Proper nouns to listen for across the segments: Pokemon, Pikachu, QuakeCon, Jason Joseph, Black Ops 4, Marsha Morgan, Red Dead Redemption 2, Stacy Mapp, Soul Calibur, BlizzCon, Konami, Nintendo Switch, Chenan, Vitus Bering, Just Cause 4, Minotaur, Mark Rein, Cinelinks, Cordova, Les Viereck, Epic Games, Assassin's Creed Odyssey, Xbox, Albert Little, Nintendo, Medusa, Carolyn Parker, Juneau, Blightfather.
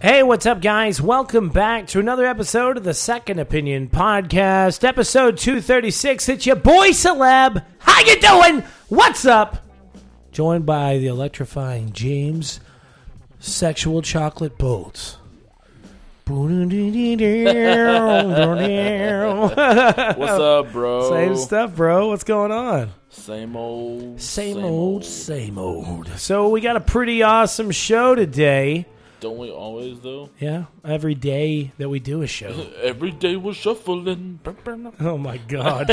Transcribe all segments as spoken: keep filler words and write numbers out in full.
Hey, what's up, guys? Welcome back to another episode of the Second Opinion Podcast, episode two thirty-six. It's your boy, Celeb. How you doing? What's up? Joined by the electrifying James Sexual Chocolate Bolts. What's up, bro? Same stuff, bro. What's going on? Same old. Same, same old, same old. So we got a pretty awesome show today. Don't we always, though? Yeah. Every day that we do a show. Every day we're shuffling. Oh, my God.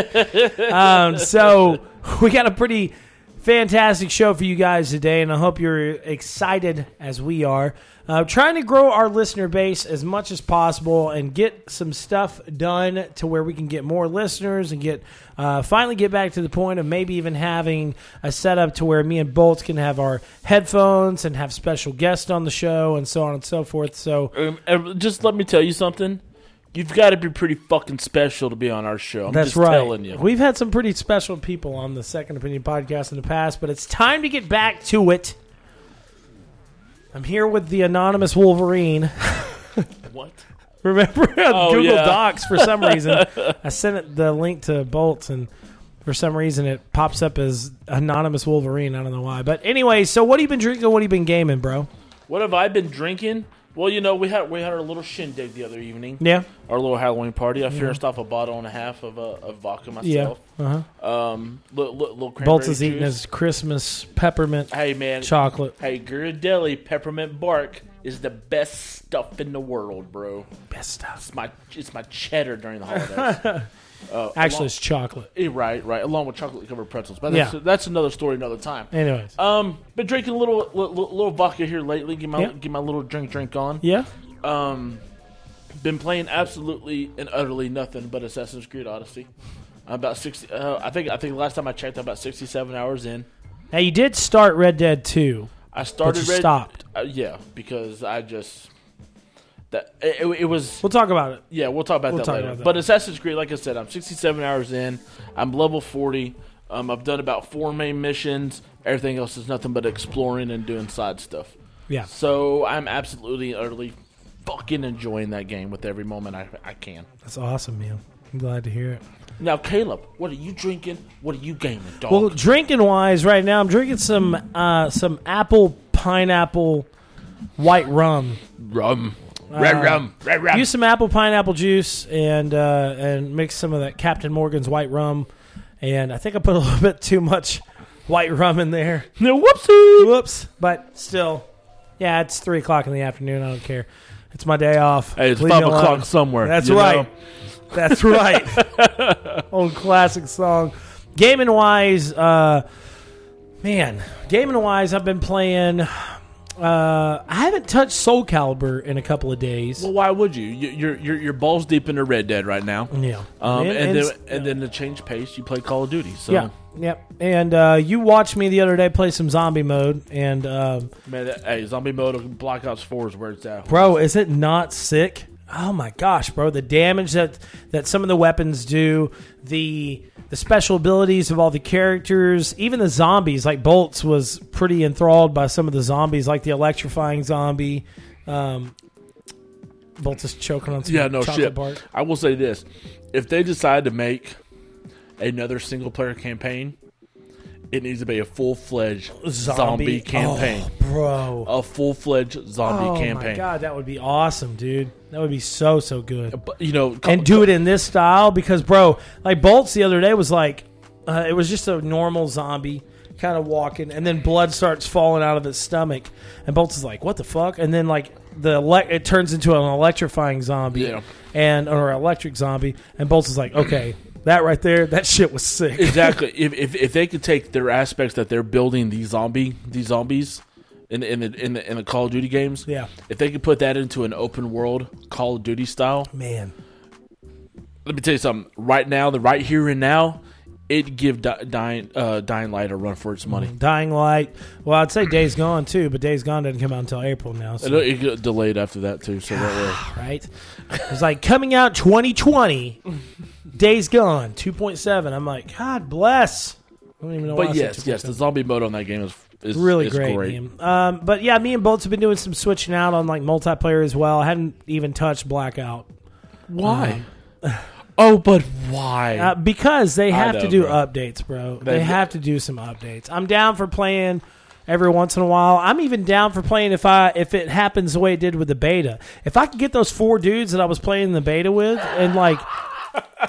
um, so we got a pretty fantastic show for you guys today, and I hope you're excited as we are. Uh, trying to grow our listener base as much as possible and get some stuff done to where we can get more listeners and get uh, finally get back to the point of maybe even having a setup to where me and Bolts can have our headphones and have special guests on the show and so on and so forth. So, um, just let me tell you something. You've got to be pretty fucking special to be on our show. I'm That's just right. telling you. We've had some pretty special people on the Second Opinion Podcast in the past, but it's time to get back to it. I'm here with the Anonymous Wolverine. What? Remember on oh, Google yeah. Docs, for some reason, I sent it the link to Bolts, and for some reason it pops up as Anonymous Wolverine. I don't know why. But anyway, so what have you been drinking? What have you been gaming, bro? What have I been drinking? Well, you know, we had we had our little shindig the other evening. Yeah. Our little Halloween party. I yeah. finished off a bottle and a half of, uh, of vodka myself. Yeah. Uh-huh. Um, little, little cranberry Bolts is juice. Eating his Christmas peppermint hey, man. chocolate. Hey, Ghirardelli peppermint bark is the best stuff in the world, bro. Best stuff. It's my, it's my cheddar during the holidays. Uh, Actually, along, it's chocolate. Right, right. Along with chocolate-covered pretzels. But that's, yeah. that's another story another time. Anyways. Um, been drinking a little little, little vodka here lately. Get my, yeah. get my little drink drink on. Yeah. Um, been playing absolutely and utterly nothing but Assassin's Creed Odyssey. I'm about sixty. Uh, I think I think last time I checked, I'm about sixty-seven hours in. Now, you did start Red Dead two. I started but you Red, stopped. Uh, yeah, because I just... That, it, it was. We'll talk about it. Yeah, we'll talk about we'll that talk later. About that. But Assassin's Creed, like I said, I'm sixty-seven hours in. I'm level forty. Um, I've done about four main missions. Everything else is nothing but exploring and doing side stuff. Yeah. So I'm absolutely, utterly, fucking enjoying that game with every moment I, I can. That's awesome, man. I'm glad to hear it. Now, Caleb, what are you drinking? What are you gaming, dog? Well, drinking wise, right now I'm drinking some uh, some apple pineapple white rum. Rum. Red uh, rum, red rum. Use some apple pineapple juice and uh, and mix some of that Captain Morgan's white rum. And I think I put a little bit too much white rum in there. No, whoopsie. Whoops. But still, yeah, it's three o'clock in the afternoon. I don't care. It's my day off. Hey, it's Leave five o'clock somewhere. That's right. Know? That's right. Old classic song. Gaming wise, uh, man, gaming wise, I've been playing... Uh, I haven't touched Soul Calibur in a couple of days. Well, why would you? you you're, you're you're balls deep into Red Dead right now. Yeah. Um, and, and, and then and then to change pace, you play Call of Duty. So. Yeah. Yep. And uh, you watched me the other day play some zombie mode, and um, man, that, hey, zombie mode of Black Ops four is where it's at. Bro, is it not sick? Oh my gosh, bro! The damage that, that some of the weapons do, the the special abilities of all the characters, even the zombies. Like Bolts was pretty enthralled by some of the zombies, like the electrifying zombie. Um, Bolts is choking on some yeah, no chocolate shit. Bark. I will say this: if they decide to make another single player campaign, it needs to be a full-fledged zombie, zombie campaign. Oh, bro. A full-fledged zombie oh, campaign. Oh, my God. That would be awesome, dude. That would be so, so good. But, you know, come, and do come. it in this style because, bro, like Bolts the other day was like, uh, it was just a normal zombie kind of walking, and then blood starts falling out of its stomach. And Bolts is like, what the fuck? And then, like, the ele- it turns into an electrifying zombie yeah. and or electric zombie. And Bolts is like, okay. That right there, that shit was sick. Exactly. If, if if they could take their aspects that they're building these zombie these zombies in in the in the, in the Call of Duty games, yeah. If they could put that into an open world Call of Duty style, man. Let me tell you something. Right now, the right here and now, it'd give Di- Dying uh, Dying Light a run for its money. Mm, Dying Light. Well, I'd say Days Gone too, but Days Gone doesn't come out until April now. So. It got delayed after that too. So that way, right? It's like coming out twenty twenty. Days Gone, two point seven. I'm like, God bless. I don't even know. But why yes, I said yes, the zombie mode on that game is is really is great. great. Game. Um, but yeah, me and Bolts have been doing some switching out on like multiplayer as well. I hadn't even touched Blackout. Why? Um, oh, but why? Uh, because they have know, to do bro. updates, bro. They, they have to do some updates. I'm down for playing every once in a while. I'm even down for playing if I if it happens the way it did with the beta. If I could get those four dudes that I was playing the beta with and like.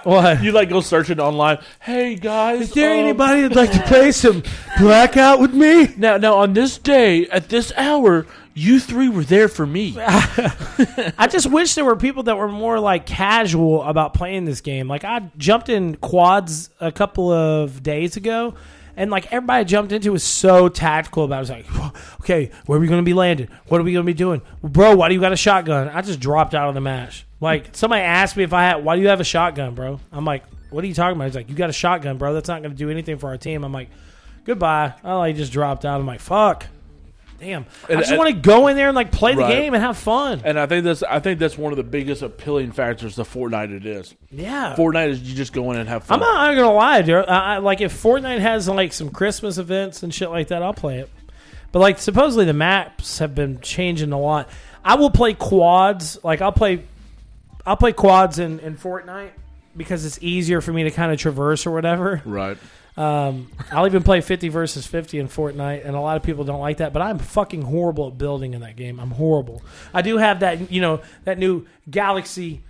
What? You like go searching online. Hey guys, is there um, anybody that'd like to play some Blackout with me? Now, now on this day at this hour, you three were there for me. I just wish there were people that were more like casual about playing this game. Like I jumped in quads a couple of days ago. And, like, everybody I jumped into was so tactical about it. It was like, okay, where are we going to be landing? What are we going to be doing? Bro, why do you got a shotgun? I just dropped out of the match. Like, somebody asked me if I had, why do you have a shotgun, bro? I'm like, what are you talking about? He's like, you got a shotgun, bro. That's not going to do anything for our team. I'm like, goodbye. I like, just dropped out. I'm like, fuck. Damn. And I just want to go in there and, like, play right. the game and have fun. And I think that's I think that's one of the biggest appealing factors to Fortnite it is. Yeah. Fortnite is you just go in and have fun. I'm not, not going to lie, dude. I, I, like, if Fortnite has, like, some Christmas events and shit like that, I'll play it. But, like, supposedly the maps have been changing a lot. I will play quads. Like, I'll play I'll play quads in, in Fortnite because it's easier for me to kind of traverse or whatever. Right. Um, I'll even play fifty versus fifty in Fortnite, and a lot of people don't like that, but I'm fucking horrible at building in that game. I'm horrible. I do have that, you know, that new Galaxy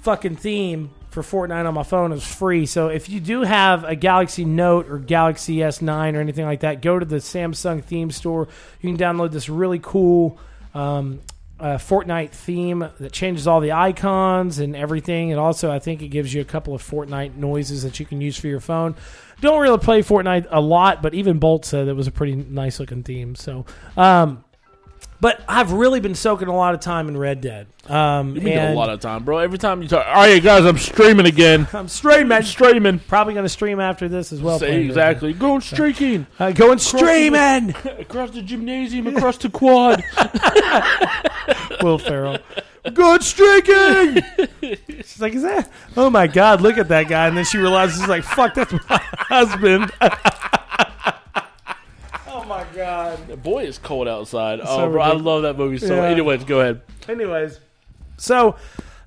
fucking theme for Fortnite on my phone. It's free. So if you do have a Galaxy Note or Galaxy S nine or anything like that, go to the Samsung theme store. You can download this really cool um, uh, Fortnite theme that changes all the icons and everything. And also, I think it gives you a couple of Fortnite noises that you can use for your phone. Don't really play Fortnite a lot, but even Bolt said it was a pretty nice looking theme. So, um, but I've really been soaking a lot of time in Red Dead. Um, You've been doing a lot of time, bro. Every time you talk, all right, guys, I'm streaming again. I'm streaming. I'm streaming. Probably going to stream after this as well. Say exactly. Going streaking. Uh, going streaming. Across the gymnasium, across the quad. Will Ferrell. Good streaking. She's like, is that? Oh my God! Look at that guy, and then she realizes, she's like, "Fuck, that's my husband." Oh my God! The boy, it's cold outside. It's oh, so bro, ridiculous. I love that movie so much. Yeah. Anyways, go ahead. Anyways, so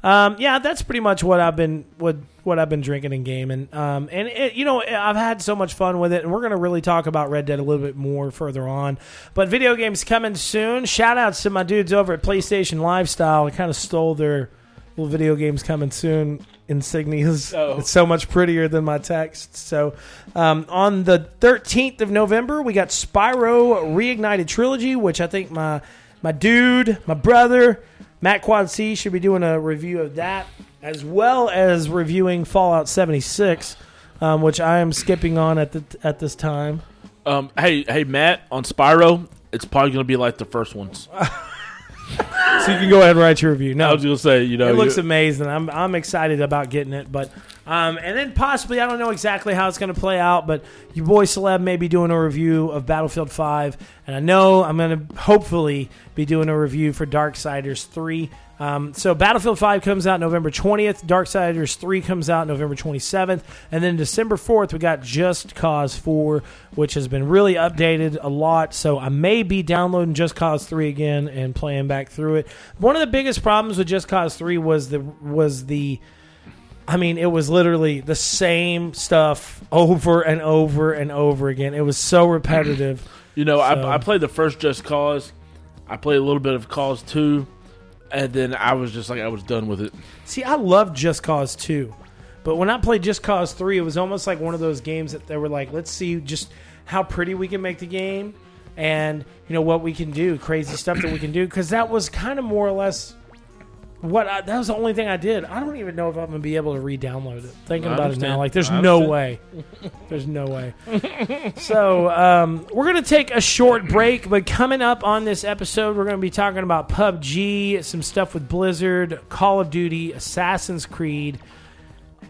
um, yeah, that's pretty much what I've been what what I've been drinking and gaming, um, and it, you know, I've had so much fun with it, and we're gonna really talk about Red Dead a little bit more further on. But video games coming soon. Shout outs to my dudes over at PlayStation Lifestyle. I kind of stole their. Well, video games coming soon. Insignias. Oh. It's so much prettier than my text. So um, on the thirteenth of November, we got Spyro Reignited Trilogy, which I think my my dude, my brother, Matt Quad C should be doing a review of that, as well as reviewing Fallout seventy-six, um, which I am skipping on at the at this time. Um, hey, hey, Matt, on Spyro, it's probably going to be like the first ones. So you can go ahead and write your review. No, I was going to say, you know, it looks amazing. I'm I'm excited about getting it, but um, and then possibly I don't know exactly how it's going to play out, but your boy Celeb may be doing a review of Battlefield five, and I know I'm going to hopefully be doing a review for Darksiders three. Um, so Battlefield five comes out November twentieth, Darksiders three comes out November twenty-seventh, and then December fourth we got Just Cause four, which has been really updated a lot, so I may be downloading Just Cause three again and playing back through it. One of the biggest problems with Just Cause three was the was the I mean, it was literally the same stuff over and over and over again. It was so repetitive. You know, so. I, I played the first Just Cause, I played a little bit of Cause two. And then I was just like, I was done with it. See, I loved Just Cause two. But when I played Just Cause three, it was almost like one of those games that they were like, let's see just how pretty we can make the game and, you know, what we can do, crazy stuff that we can do. Because that was kind of more or less what I, that was the only thing I did. I don't even know if I'm going to be able to re-download it. Thinking about it now, like, there's no way. There's no way. So, um, we're going to take a short break, but coming up on this episode, we're going to be talking about P U B G, some stuff with Blizzard, Call of Duty, Assassin's Creed,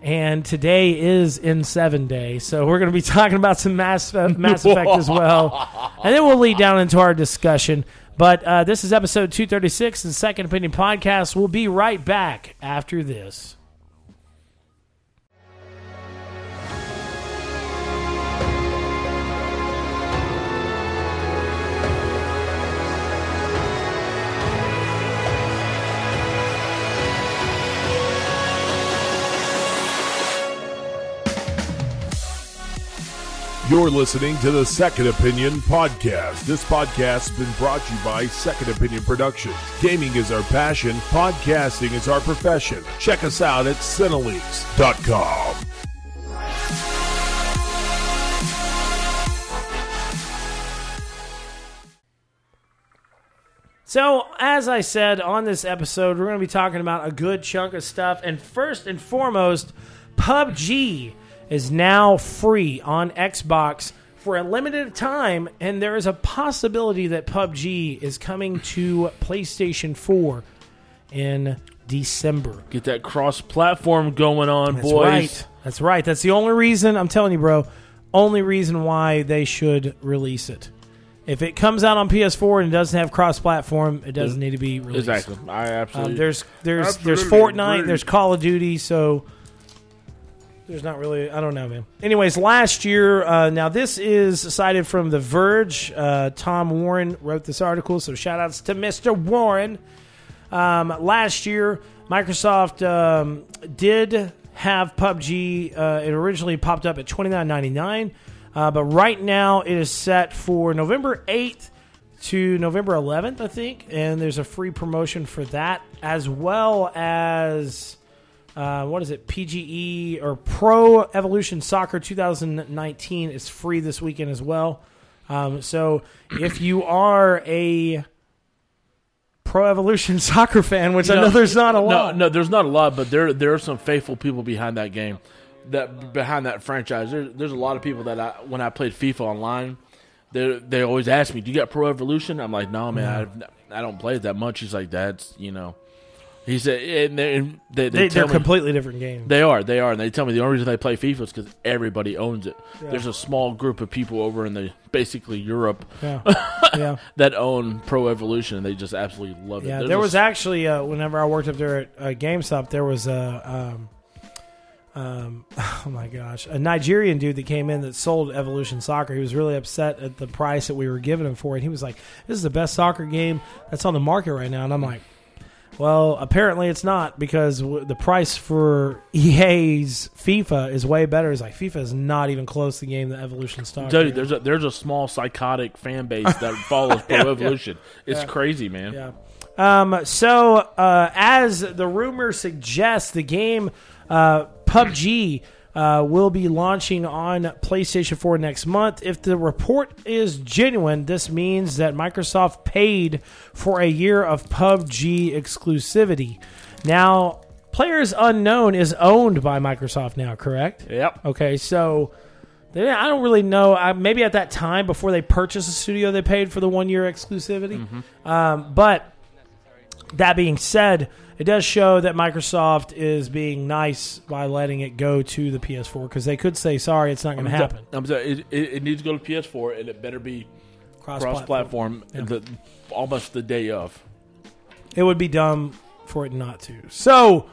and today is N seven Day, so we're going to be talking about some Mass, uh, Mass Effect as well. And then we'll lead down into our discussion. But uh, this is episode two thirty-six of the Second Opinion Podcast. We'll be right back after this. You're listening to the Second Opinion Podcast. This podcast has been brought to you by Second Opinion Productions. Gaming is our passion. Podcasting is our profession. Check us out at Cineleaks dot com. So, as I said, on this episode, we're going to be talking about a good chunk of stuff. And first and foremost, P U B G is now free on Xbox for a limited time, and there is a possibility that P U B G is coming to PlayStation four in December. Get that cross-platform going on, That's boys. Right. That's right. That's the only reason, I'm telling you, bro, only reason why they should release it. If it comes out on P S four and it doesn't have cross-platform, it doesn't need to be released. Exactly. I absolutely. Um, there's there's absolutely there's Fortnite, agree. There's Call of Duty, so there's not really. I don't know, man. Anyways, last year, uh, now this is cited from The Verge. Uh, Tom Warren wrote this article, so shout-outs to Mister Warren. Um, last year, Microsoft um, did have P U B G. Uh, it originally popped up at twenty-nine ninety-nine. Uh, but right now, it is set for November eighth to November eleventh, I think. And there's a free promotion for that, as well as, uh, what is it, P G E or Pro Evolution Soccer twenty nineteen is free this weekend as well. Um, so if you are a Pro Evolution Soccer fan, which no, I know there's not a lot. No, no, there's not a lot, but there there are some faithful people behind that game. That behind that franchise, there, there's a lot of people that I, when I played FIFA online, they they always ask me, "Do you got Pro Evolution?" I'm like, "No, man, no. I, I don't play it that much." He's like, "That's you know," he said, "And they, and they, they, they they're me, completely different games. They are, they are." And they tell me the only reason they play FIFA is because everybody owns it. Yeah. There's a small group of people over in the basically Europe, yeah. Yeah. that own Pro Evolution, and they just absolutely love it. Yeah, there's there was a, actually uh, whenever I worked up there at uh, GameStop, there was a. Uh, um, Um, oh my gosh, a Nigerian dude that came in that sold Evolution Soccer. He was really upset at the price that we were giving him for it. He was like, "This is the best soccer game that's on the market right now." And I'm like, well, apparently it's not, because w- the price for E A's FIFA is way better. It's like, FIFA is not even close to the game that Evolution Soccer. Dude, right? there's a, there's a small psychotic fan base that follows Pro yeah, Evolution. Yeah. It's yeah. crazy, man. Yeah. Um. So, uh, as the rumor suggests, the game, uh. P U B G uh, will be launching on PlayStation four next month. If the report is genuine, this means that Microsoft paid for a year of P U B G exclusivity. Now, Players Unknown is owned by Microsoft now, correct? Yep. Okay, so they, I don't really know. I, maybe at that time, before they purchased the studio, they paid for the one-year exclusivity. Mm-hmm. Um, but that being said, it does show that Microsoft is being nice by letting it go to the P S four, because they could say, sorry, it's not going to happen. I'm sorry, it, it, it needs to go to P S four, and it better be cross-platform, cross-platform yeah. almost the day of. It would be dumb for it not to. So,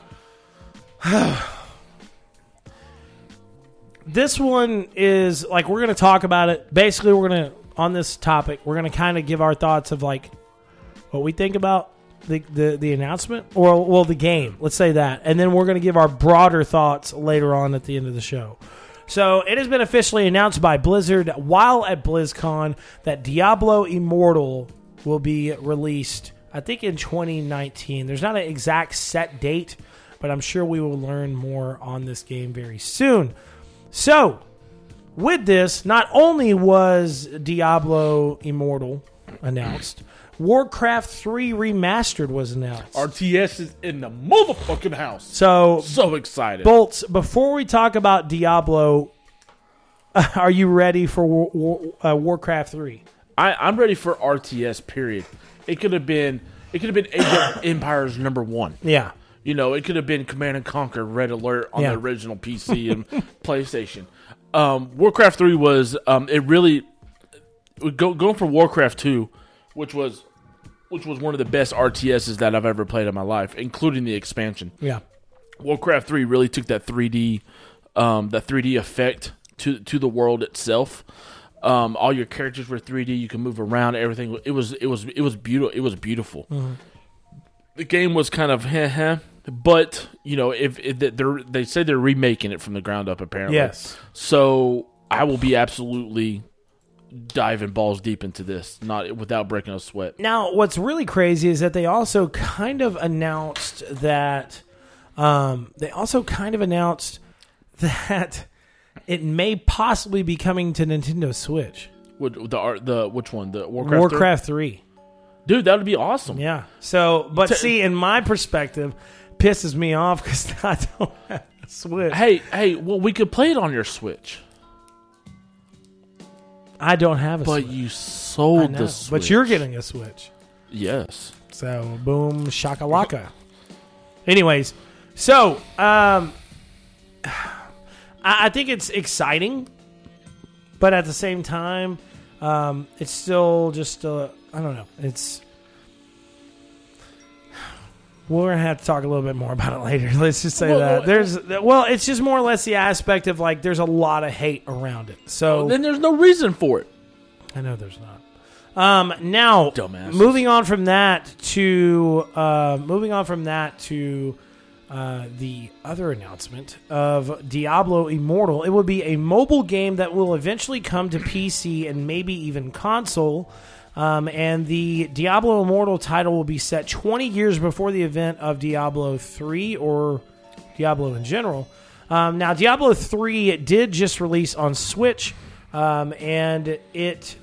this one is, like, we're going to talk about it. Basically, we're going to, on this topic, we're going to kind of give our thoughts of, like, what we think about The, the the announcement, or well, the game, let's say that, and then we're going to give our broader thoughts later on at the end of the show. So it has been officially announced by Blizzard while at BlizzCon that Diablo Immortal will be released, I think, in twenty nineteen. There's not an exact set date, but I'm sure we will learn more on this game very soon. So with this, not only was Diablo Immortal announced, Warcraft three Remastered was announced. R T S is in the motherfucking house. So, so excited. Bolts, before we talk about Diablo, uh, are you ready for war, war, uh, Warcraft three? I, I'm ready for R T S, period. It could have been it could have been Age of Empires number one. Yeah. You know, it could have been Command and Conquer Red Alert on yeah. the original P C and PlayStation. Um, Warcraft three was, um, it really, go, going for Warcraft two, which was... Which was one of the best R T Ss that I've ever played in my life, including the expansion. Yeah, Warcraft three really took that three D, um, that three D effect to to the world itself. Um, all your characters were three D. You can move around. Everything. It was it was it was beautiful. It was beautiful. Mm-hmm. The game was kind of heh heh, but you know, if, if they they said they're remaking it from the ground up, apparently. Yes. So I will be absolutely diving balls deep into this, not without breaking a sweat. Now, what's really crazy is that they also kind of announced that um, they also kind of announced that it may possibly be coming to Nintendo Switch. What, the the which one? The Warcraft, Warcraft three. Dude, that would be awesome. Yeah. So, but T- see, in my perspective, pisses me off because I don't have a Switch. Hey, hey, well, we could play it on your Switch. I don't have a but Switch. But you sold the Switch. But you're getting a Switch. Yes. So, boom, shakalaka. Anyways, so, um, I think it's exciting, but at the same time, um, it's still just, uh, I don't know, it's... We're going to have to talk a little bit more about it later. Let's just say well, that. There's Well, it's just more or less the aspect of, like, there's a lot of hate around it. So well, then there's no reason for it. I know there's not. Um, now, Dumbasses. moving on from that to uh, moving on from that to uh, the other announcement of Diablo Immortal. It will be a mobile game that will eventually come to P C and maybe even console. Um, and the Diablo Immortal title will be set twenty years before the event of Diablo three or Diablo in general. Um, now, Diablo three did just release on Switch, um, and it,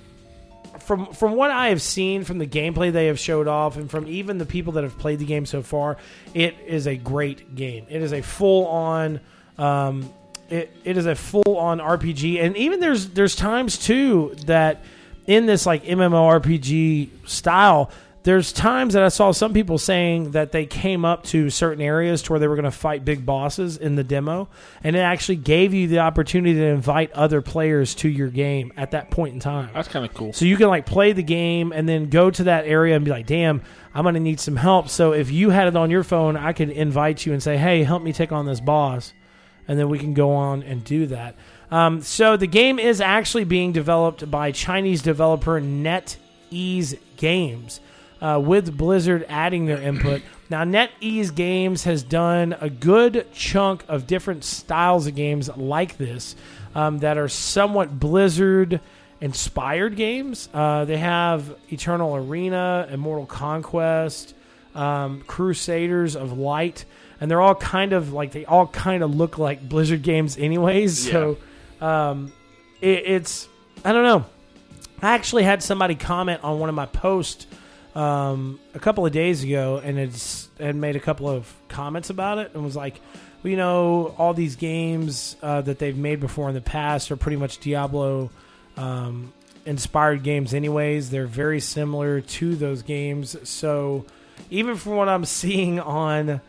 from from what I have seen from the gameplay they have showed off, and from even the people that have played the game so far, it is a great game. It is a full on. Um, it it is a full on R P G, and even there's there's times too that. In this like MMORPG style, there's times that I saw some people saying that they came up to certain areas to where they were going to fight big bosses in the demo, and it actually gave you the opportunity to invite other players to your game at that point in time. That's kind of cool. So you can like play the game and then go to that area and be like, damn, I'm going to need some help. So if you had it on your phone, I could invite you and say, hey, help me take on this boss, and then we can go on and do that. Um, so the game is actually being developed by Chinese developer NetEase Games, uh, with Blizzard adding their input. Now, NetEase Games has done a good chunk of different styles of games like this, um, that are somewhat Blizzard-inspired games. Uh, they have Eternal Arena, Immortal Conquest, um, Crusaders of Light, and they're all kind of like they all kind of look like Blizzard games, anyways. Yeah. So. Um, it, it's, I don't know. I actually had somebody comment on one of my posts, um, a couple of days ago, and it's, and made a couple of comments about it and was like, well, you know, all these games, uh, that they've made before in the past are pretty much Diablo, um, inspired games anyways. They're very similar to those games. So even from what I'm seeing on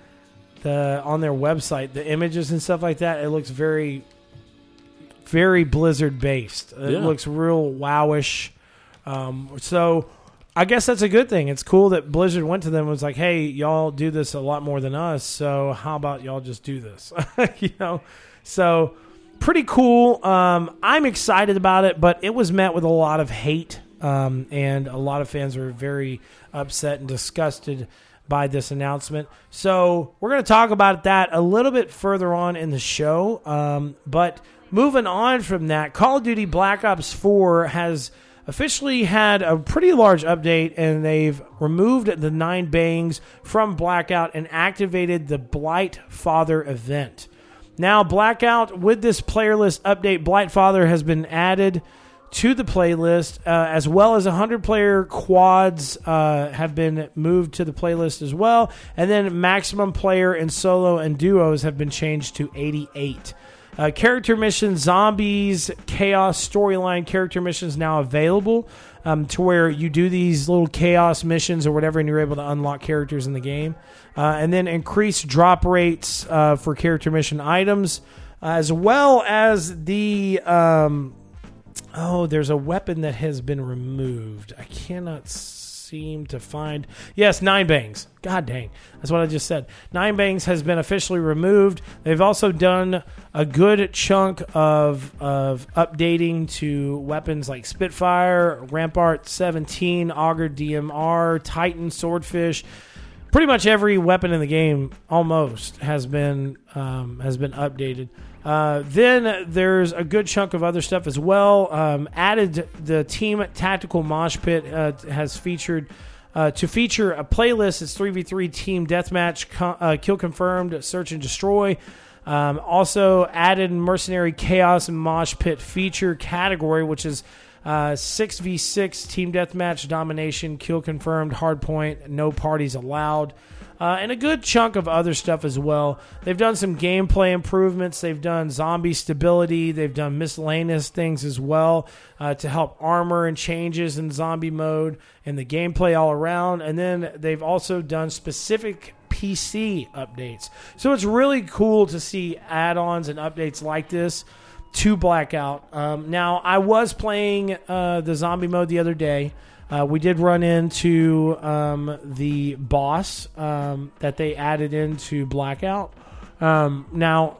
the, on their website, the images and stuff like that, it looks very, very Blizzard based. It yeah. looks real wowish. Um, so I guess that's a good thing. It's cool that Blizzard went to them and was like, hey, y'all do this a lot more than us, so how about y'all just do this? You know? So pretty cool. Um, I'm excited about it, but it was met with a lot of hate. Um, and a lot of fans were very upset and disgusted by this announcement. So we're going to talk about that a little bit further on in the show. Um, but moving on from that, Call of Duty Black Ops four has officially had a pretty large update, and they've removed the nine bangs from Blackout and activated the Blightfather event. Now, Blackout, with this player list update, Blightfather has been added to the playlist, uh, as well as one hundred player quads uh, have been moved to the playlist as well. And then maximum player and solo and duos have been changed to eighty-eight. Uh, character missions, zombies, chaos, storyline character missions now available, um, to where you do these little chaos missions or whatever and you're able to unlock characters in the game. Uh, and then increased drop rates uh, for character mission items, as well as the... Um, oh, there's a weapon that has been removed. I cannot seem to find... Yes, nine bangs. God dang. That's what I just said. Nine bangs has been officially removed. They've also done a good chunk of of updating to weapons like Spitfire, Rampart seventeen, Auger D M R, Titan, Swordfish, pretty much every weapon in the game almost has been um, has been updated. Uh, then there's a good chunk of other stuff as well. Um, added the Team Tactical Mosh Pit uh, has featured uh, to feature a playlist. It's three v three Team Deathmatch, co- uh, Kill Confirmed, Search and Destroy. Um, also added Mercenary Chaos and Mosh Pit feature category, which is uh, six v six Team Deathmatch, Domination, Kill Confirmed, Hardpoint, No Parties Allowed. Uh, and a good chunk of other stuff as well. They've done some gameplay improvements. They've done zombie stability. They've done miscellaneous things as well uh, to help armor and changes in zombie mode and the gameplay all around. And then they've also done specific P C updates. So it's really cool to see add-ons and updates like this to Blackout. Um, now, I was playing uh, the zombie mode the other day. Uh, we did run into um, the boss um, that they added into Blackout. Um, now,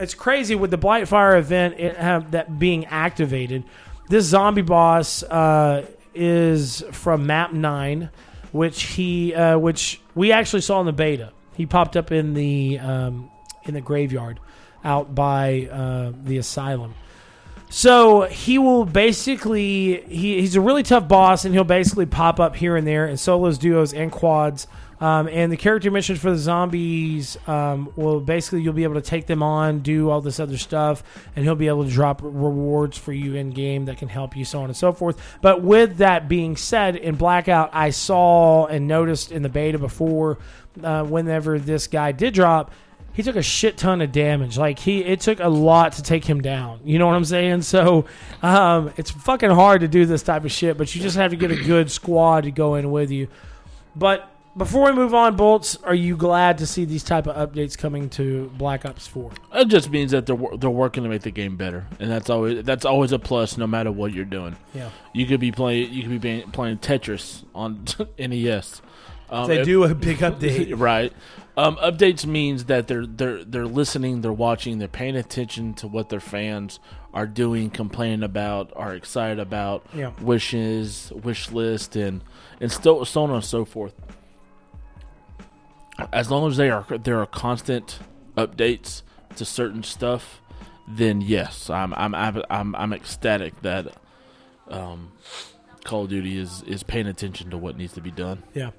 it's crazy with the Blightfire event it have that being activated. This zombie boss uh, is from map nine, which he uh, which we actually saw in the beta. He popped up in the um, in the graveyard out by uh, the asylum. So he will basically, he, he's a really tough boss, and he'll basically pop up here and there in solos, duos, and quads. Um, and the character missions for the zombies um, will basically, you'll be able to take them on, do all this other stuff, and he'll be able to drop rewards for you in-game that can help you, so on and so forth. But with that being said, in Blackout, I saw and noticed in the beta before, uh, whenever this guy did drop, he took a shit ton of damage. Like he, it took a lot to take him down. You know what I'm saying? So um, it's fucking hard to do this type of shit, but you just have to get a good squad to go in with you. But before we move on, Bolts, are you glad to see these type of updates coming to Black Ops four? It just means that they're they're working to make the game better, and that's always that's always a plus, no matter what you're doing. Yeah, you could be playing you could be playing Tetris on N E S. Um, they if, do a big update, right? Um, updates means that they're they're they're listening, they're watching, they're paying attention to what their fans are doing, complaining about, are excited about, yeah. wishes, wish list, and and so, so on and so forth. As long as they are there are constant updates to certain stuff, then yes, I'm I'm I'm I'm, I'm ecstatic that um, Call of Duty is is paying attention to what needs to be done. Yeah.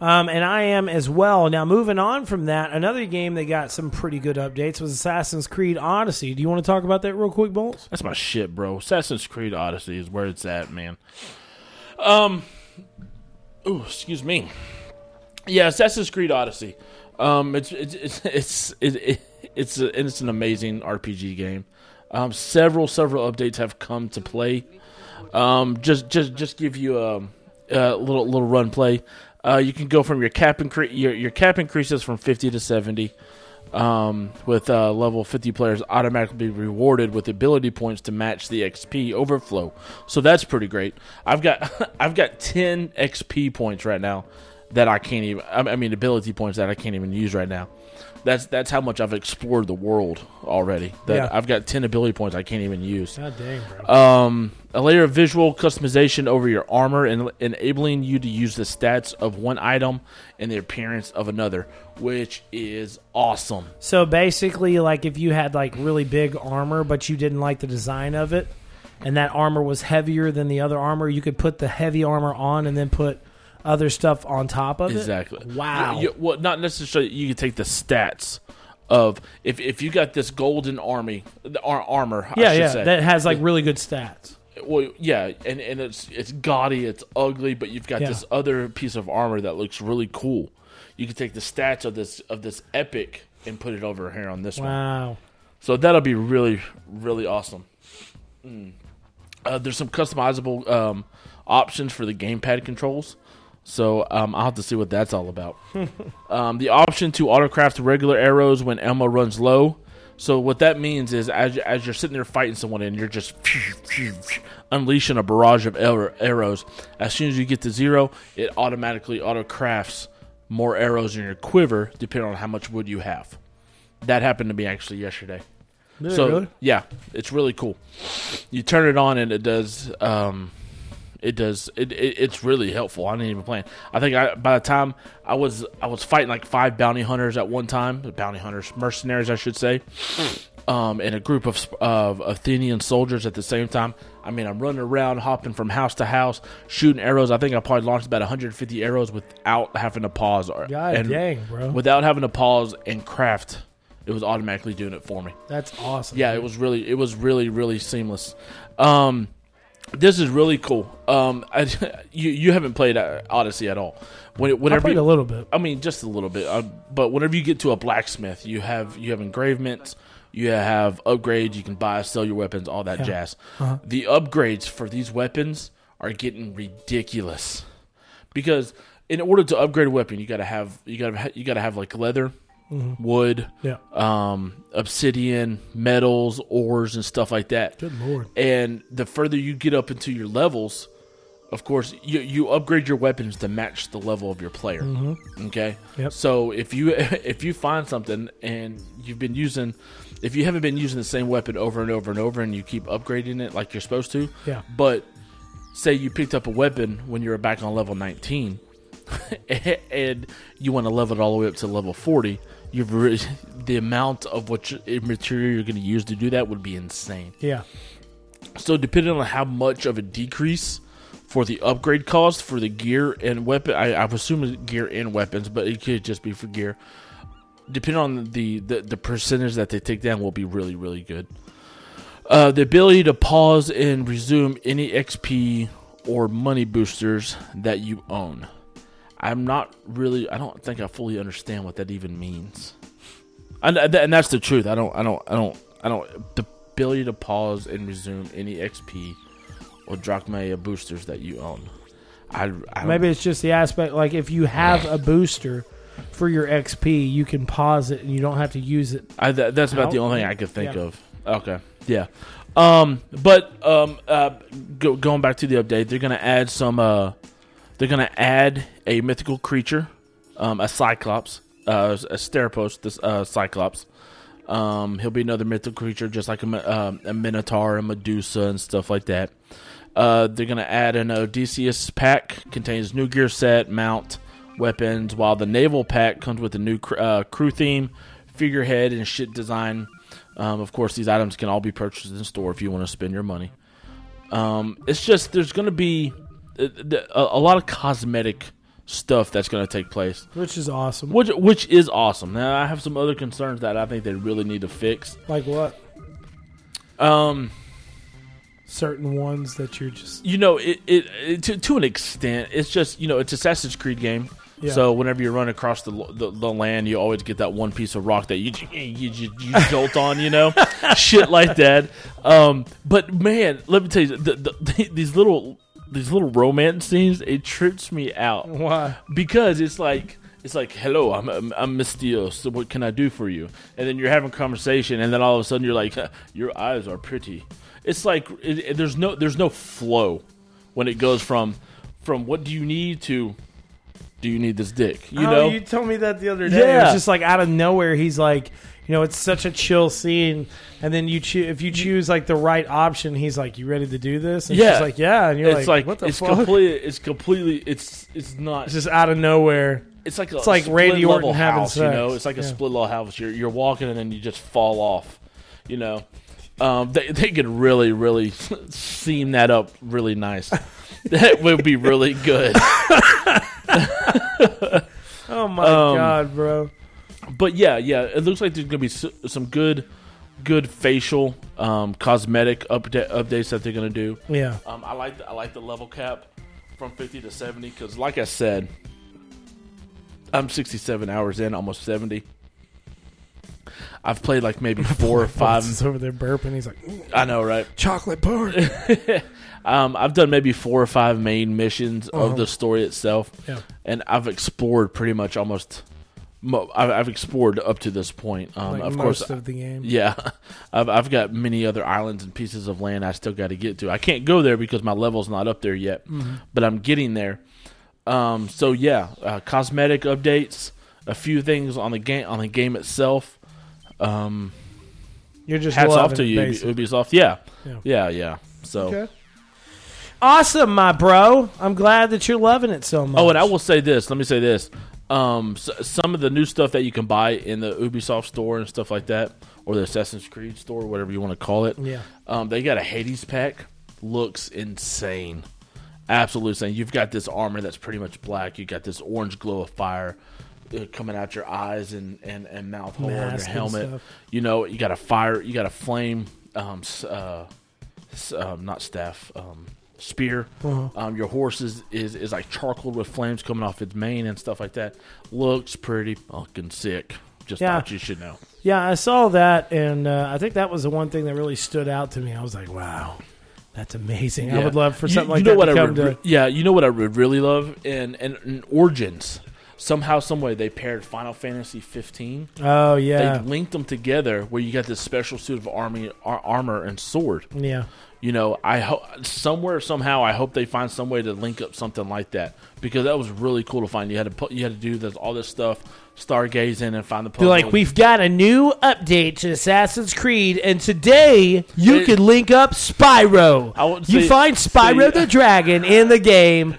Um, and I am as well. Now, moving on from that, another game that got some pretty good updates was Assassin's Creed Odyssey. Do you want to talk about that real quick, Bolts? That's my shit, bro. Assassin's Creed Odyssey is where it's at, man. Um, ooh, excuse me. Yeah, Assassin's Creed Odyssey. Um, it's it's it's it's it, it, it's, a, and it's an amazing R P G game. Um, several several updates have come to play. Um, just just just give you a, a little little run play. Uh, you can go from your cap increase. Your, your cap increases from fifty to seventy, um, with uh, level fifty players automatically rewarded with ability points to match the X P overflow. So that's pretty great. I've got I've got ten X P points right now that I can't even. I mean, ability points that I can't even use right now. That's that's how much I've explored the world already. That yeah. I've got ten ability points I can't even use. God dang, bro. Um, a layer of visual customization over your armor and enabling you to use the stats of one item and the appearance of another, which is awesome. So basically, like if you had like really big armor, but you didn't like the design of it, and that armor was heavier than the other armor, you could put the heavy armor on and then put other stuff on top of it? Exactly. Wow. You, you, well, not necessarily. You can take the stats of if if you got this golden army the ar- armor. Yeah, I should yeah. say, that has like really good stats. Well, yeah, and, and it's it's gaudy, it's ugly, but you've got yeah. this other piece of armor that looks really cool. You can take the stats of this of this epic and put it over here on this wow. one. Wow. So that'll be really really awesome. Mm. Uh, there's some customizable um, options for the gamepad controls. So um, I'll have to see what that's all about. um, the option to autocraft regular arrows when ammo runs low. So what that means is as, as you're sitting there fighting someone and you're just unleashing a barrage of arrows, as soon as you get to zero, it automatically autocrafts more arrows in your quiver depending on how much wood you have. That happened to me actually yesterday. Really? So, yeah, it's really cool. You turn it on and it does... Um, It does. It, it it's really helpful. I didn't even plan. I think I, by the time I was I was fighting like five bounty hunters at one time, bounty hunters, mercenaries, I should say, um, and a group of of Athenian soldiers at the same time. I mean, I'm running around, hopping from house to house, shooting arrows. I think I probably launched about one hundred fifty arrows without having to pause. Or, God and dang, bro. Without having to pause and craft. It was automatically doing it for me. That's awesome. Yeah, man. it was really, it was really, really seamless. Um, this is really cool. Um, I, you you haven't played Odyssey at all. When, whenever I played you, a little bit. I mean, just a little bit. Uh, but whenever you get to a blacksmith, you have you have engravements, you have upgrades, you can buy, sell your weapons, all that yeah. jazz. Uh-huh. The upgrades for these weapons are getting ridiculous because in order to upgrade a weapon, you gotta have you gotta you gotta have like leather. Mm-hmm. Wood, yeah. um, obsidian, metals, ores, and stuff like that. Good Lord. And the further you get up into your levels, of course, you, you upgrade your weapons to match the level of your player. Mm-hmm. Okay? Yep. So if you if you find something and you've been using, if you haven't been using the same weapon over and over and over and you keep upgrading it like you're supposed to, yeah. but say you picked up a weapon when you were back on level nineteen and you want to level it all the way up to level forty, you've re- the amount of what you- material you're going to use to do that would be insane. Yeah. So depending on how much of a decrease for the upgrade cost for the gear and weapon, I, I assume it's gear and weapons, but it could just be for gear. Depending on the, the, the percentage that they take down will be really, really good. Uh, the ability to pause and resume any X P or money boosters that you own. I'm not really. I don't think I fully understand what that even means, and, and that's the truth. I don't. I don't. I don't. I don't. The ability to pause and resume any X P or drachma boosters that you own. I, I maybe it's just the aspect. Like if you have a booster for your X P, you can pause it and you don't have to use it. I, that, that's about the only thing I could think yeah. of. Okay. Yeah. Um. But um. Uh. Go, going back to the update, they're gonna add some. Uh. They're going to add a mythical creature, um, a cyclops, uh, a steropos, this uh, cyclops. Um, he'll be another mythical creature, just like a, uh, a minotaur, a medusa, and stuff like that. Uh, they're going to add an Odysseus pack, contains new gear set, mount, weapons, while the naval pack comes with a new cr- uh, crew theme, figurehead, and ship design. Um, of course, these items can all be purchased in store if you want to spend your money. Um, it's just, there's going to be... A, a lot of cosmetic stuff that's going to take place, which is awesome. Which which is awesome. Now I have some other concerns that I think they really need to fix. Like what? Um, certain ones that you're just you know it, it, it to to an extent. It's just you know it's Assassin's Creed game. Yeah. So whenever you run across the, the the land, you always get that one piece of rock that you you, you, you jolt on, you know, shit like that. Um, but man, let me tell you, the, the, these little. These little romance scenes, it trips me out. Why? Because it's like it's like, hello, I'm I'm, I'm Mistios. So what can I do for you? And then you're having a conversation, and then all of a sudden you're like, your eyes are pretty. It's like it, it, there's no there's no flow when it goes from from what do you need to do you need this dick? You oh, know, you told me that the other day. Yeah. It was just like out of nowhere. He's like. You know, it's such a chill scene, and then you cho- if you choose like the right option, he's like, "You ready to do this?" And yeah, she's like, "Yeah," and you're it's like, like, "What the it's fuck?" Completely, it's completely, it's it's not. It's just out of nowhere. It's like a it's like Randy Orton having sex. You know, it's like yeah. a split level house. You're you're walking and then you just fall off. You know, um, they they could really really seam that up really nice. That would be really good. Oh my um, God, bro. But yeah, yeah, it looks like there's going to be some good good facial um, cosmetic upda- updates that they're going to do. Yeah. Um, I like the, I like the level cap from fifty to seventy because, like I said, I'm sixty-seven hours in, almost seventy. I've played like maybe four or five. He's over there burping. He's like, I know, right? Chocolate bar. um, I've done maybe four or five main missions uh-huh. of the story itself. Yeah. And I've explored pretty much almost... I've explored up to this point. Um, like of most course, of the game. Yeah, I've, I've got many other islands and pieces of land I still got to get to. I can't go there because my level's not up there yet, mm-hmm. but I'm getting there. Um, so yeah, uh, cosmetic updates, a few things on the game on the game itself. Um, You're just hats off to you, Ubisoft. Yeah, yeah, yeah. yeah. So, okay. Awesome, my bro. I'm glad that you're loving it so much. Oh, and I will say this. Let me say this. Um, so, some of the new stuff that you can buy in the Ubisoft store and stuff like that, or the Assassin's Creed store, whatever you want to call it. Yeah. Um, they got a Hades pack. Looks insane. Absolutely insane. You've got this armor that's pretty much black. You got this orange glow of fire coming out your eyes and, and, and mouth hole on your helmet. You know, you got a fire. You got a flame. Um, uh, um, not staff. Um. Spear, uh-huh. um, your horse is, is is like charcoal with flames coming off its mane and stuff like that. Looks pretty fucking sick. Just yeah. thought you should know. Yeah, I saw that, and uh, I think that was the one thing that really stood out to me. I was like, wow, that's amazing. Yeah. I would love for something you, you like know that what to I come would, to. Yeah, you know what I would really love? And and, and Origins. Somehow, someway, they paired Final Fantasy fifteen. Oh, yeah. They linked them together where you got this special suit of army, ar- armor and sword. Yeah. You know, I hope somewhere, somehow, I hope they find some way to link up something like that, because that was really cool to find. You had to put, you had to do this, all this stuff, stargazing, and find the puzzle. Like, we've got a new update to Assassin's Creed, and today you it, can link up Spyro. I would say, you find Spyro see, the Dragon in the game.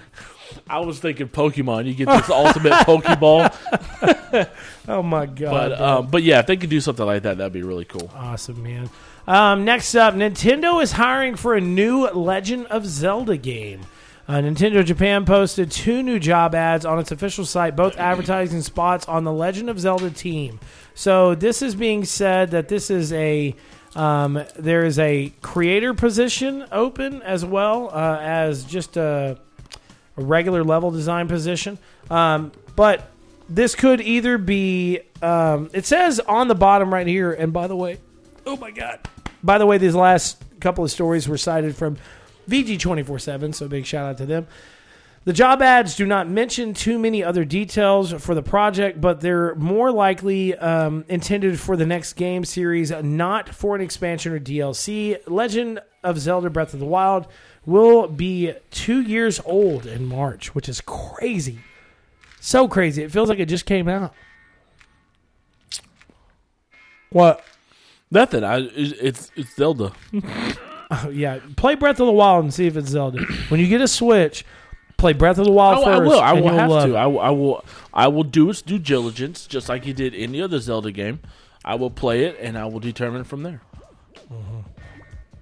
I was thinking Pokemon. You get this ultimate Pokeball. Oh my god! But um, but yeah, if they could do something like that, that'd be really cool. Awesome, man. Um, next up, Nintendo is hiring for a new Legend of Zelda game. Uh, Nintendo Japan posted two new job ads on its official site, both advertising spots on the Legend of Zelda team. So this is being said that this is a um, there is a creator position open as well uh, as just a, a regular level design position. Um, but this could either be um, it says on the bottom right here. And by the way. Oh, my God. By the way, these last couple of stories were cited from V G two forty-seven, so big shout out to them. The job ads do not mention too many other details for the project, but they're more likely um, intended for the next game series, not for an expansion or D L C. Legend of Zelda Breath of the Wild will be two years old in March, which is crazy. So crazy. It feels like it just came out. What? Nothing. I it's it's Zelda. Oh, yeah, play Breath of the Wild and see if it's Zelda. When you get a Switch, play Breath of the Wild I, first. I will. I will have to. I will, I will. I will do its due diligence, just like you did any other Zelda game. I will play it, and I will determine from there. Mm-hmm.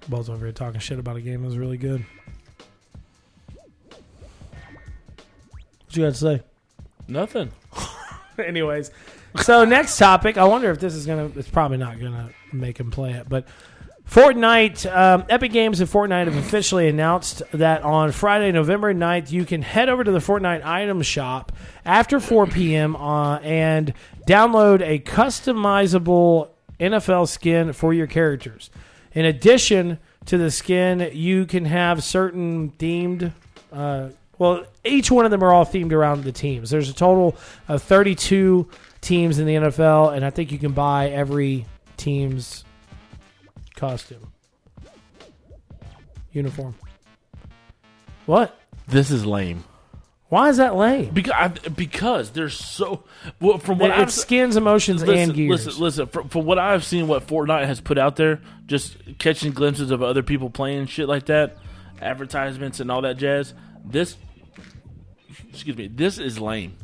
Both over here talking shit about a game that was really good. What you got to say? Nothing. Anyways. So next topic, I wonder if this is going to, it's probably not going to make him play it, but Fortnite, um, Epic Games and Fortnite have officially announced that on Friday, November ninth, you can head over to the Fortnite item shop after four p.m. Uh, and download a customizable N F L skin for your characters. In addition to the skin, you can have certain themed uh Well, each one of them are all themed around the teams. There's a total of thirty-two teams in the N F L, and I think you can buy every team's costume. Uniform. What? This is lame. Why is that lame? Because, I, because there's so... Well, from what It's skins, emotions, listen, and gears. Listen, listen. From, from what I've seen, what Fortnite has put out there, just catching glimpses of other people playing shit like that, advertisements and all that jazz, this... Excuse me. This is lame.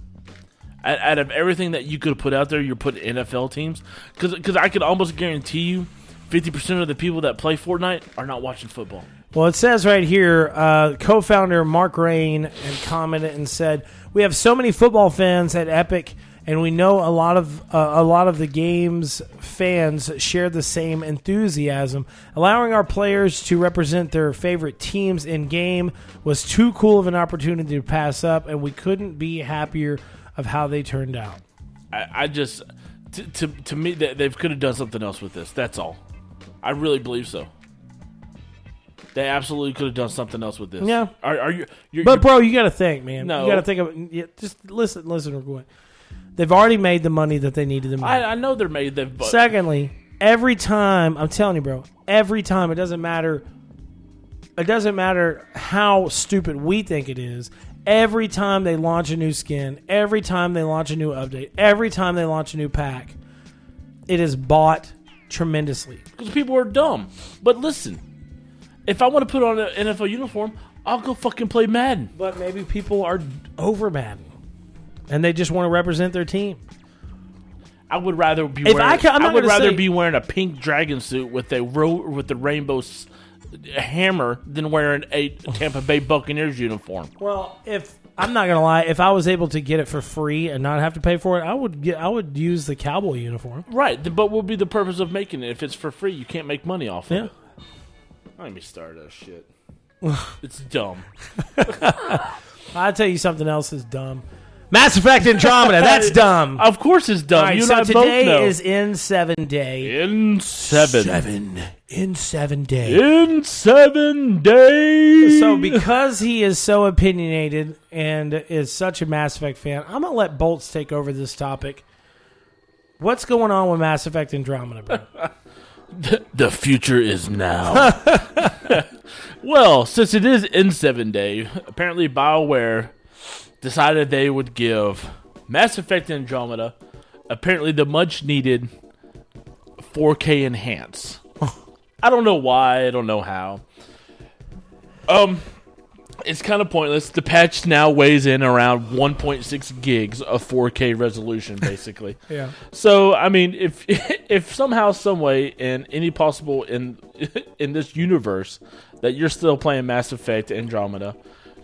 Out of everything that you could have put out there, you're putting N F L teams. Because I could almost guarantee you fifty percent of the people that play Fortnite are not watching football. Well, it says right here, uh, co-founder Mark Rain commented and said, "We have so many football fans at Epic, and we know a lot of uh, a lot of the game's fans share the same enthusiasm. Allowing our players to represent their favorite teams in game was too cool of an opportunity to pass up, and we couldn't be happier of how they turned out." I, I just to, to to me they, they could have done something else with this. That's all. I really believe so. They absolutely could have done something else with this. Yeah. Are, are you? You're, but you're, bro, you got to think, man. No, you got to think of yeah, just listen, listen, real quick. They've already made the money that they needed to make. I, I know they're made the money. Secondly, every time, I'm telling you, bro, every time, it doesn't matter it doesn't matter how stupid we think it is, every time they launch a new skin, every time they launch a new update, every time they launch a new pack, it is bought tremendously. Because people are dumb. But listen, if I want to put on an N F L uniform, I'll go fucking play Madden. But maybe people are over Madden, and they just want to represent their team. I would rather be. If wearing, I, can, I'm not I would rather say, be wearing a pink dragon suit with a ro- with the rainbow s- hammer than wearing a Tampa Bay Buccaneers uniform. Well, if I'm not gonna lie, if I was able to get it for free and not have to pay for it, I would get. I would use the cowboy uniform. Right, but what would be the purpose of making it if it's for free? You can't make money off yeah. of it. Let me start that shit. It's dumb. I'll tell you something else is dumb. Mass Effect Andromeda, that's dumb. Of course it's dumb. Right, you so and I today both know. Is in seven day. In seven. Seven. In seven day. In seven days. So because he is so opinionated and is such a Mass Effect fan, I'm going to let Bolts take over this topic. What's going on with Mass Effect Andromeda, bro? the, the future is now. Well, since it is in seven day, apparently BioWare decided they would give Mass Effect Andromeda apparently the much-needed four K enhance. I don't know why. I don't know how. Um, it's kind of pointless. The patch now weighs in around one point six gigs of four K resolution, basically. Yeah. So, I mean, if if somehow, some way, in any possible in in this universe that you're still playing Mass Effect Andromeda,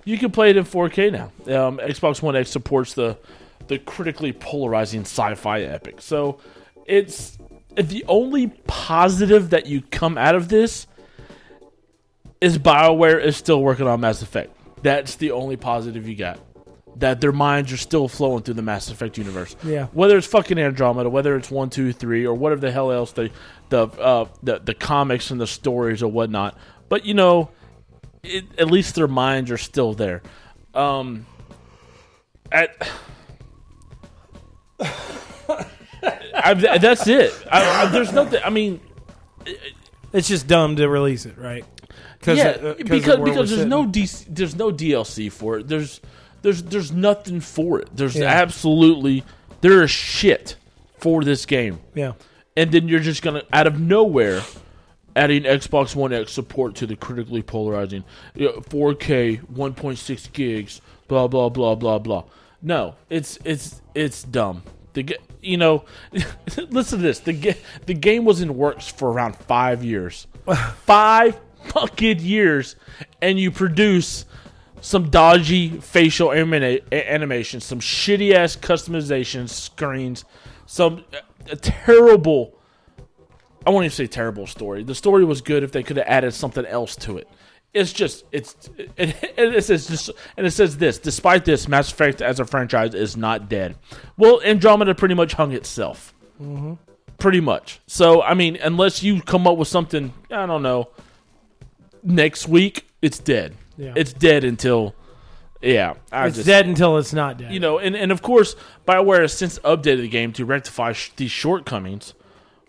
you can play it in four K now. Um, Xbox One X supports the the critically polarizing sci-fi epic. So it's the only positive that you come out of this is BioWare is still working on Mass Effect. That's the only positive you got. That their minds are still flowing through the Mass Effect universe. Yeah. Whether it's fucking Andromeda, whether it's one, two, three, or whatever the hell else they, the uh, the the comics and the stories or whatnot. But you know. It, at least their minds are still there. Um, at, I, that's it. I, I, there's nothing. I mean, it, it's just dumb to release it, right? Cause yeah, it, uh, cause because the because there's no D, there's no D L C for it. There's there's there's nothing for it. There's yeah. absolutely there is shit for this game. Yeah, and then you're just gonna out of nowhere. Adding Xbox One X support to the critically polarizing, you know, four K, one point six gigs, blah blah blah blah blah. No, it's it's it's dumb. The you know, listen to this. The the game was in works for around five years, five fucking years, and you produce some dodgy facial anima- animations, some shitty ass customization screens, some uh, terrible. I won't even say terrible story. The story was good if they could have added something else to it. It's just, it's, it, it says just, and it says this, despite this, Mass Effect as a franchise is not dead. Well, Andromeda pretty much hung itself. Mm-hmm. Pretty much. So, I mean, unless you come up with something, I don't know, next week, it's dead. Yeah. It's dead until, yeah. I it's just, dead until it's not dead. You know, and, and of course, BioWare has since updated the game to rectify sh- these shortcomings.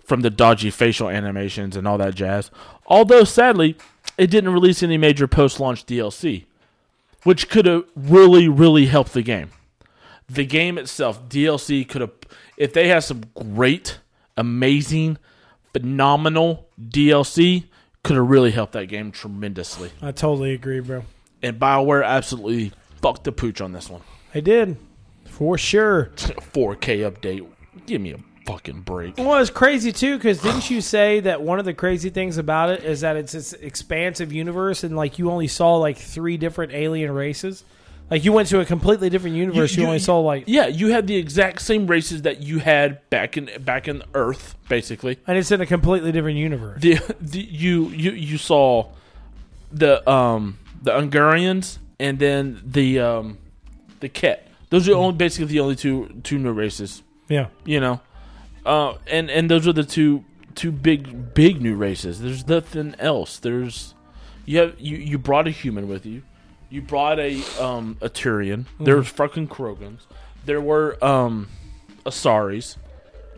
From the dodgy facial animations and all that jazz. Although, sadly, it didn't release any major post-launch D L C, which could have really, really helped the game. The game itself, D L C could have... If they had some great, amazing, phenomenal D L C, could have really helped that game tremendously. I totally agree, bro. And BioWare absolutely fucked the pooch on this one. They did. For sure. four K update. Give me a... fucking break. Well, it's crazy too because didn't you say that one of the crazy things about it is that it's this expansive universe and like you only saw like three different alien races? Like you went to a completely different universe. You, you, you only you, saw like yeah, you had the exact same races that you had back in back in Earth, basically, and it's in a completely different universe. The, the you you you saw the um the Ungarians and then the um the Ket. Those are mm. only basically the only two two new races. Yeah, you know. Uh, and, and those are the two two big big new races. There's nothing else. There's you have you, you brought a human with you. You brought a um a Turian. Mm-hmm. There was fucking Krogans. There were um Asaris.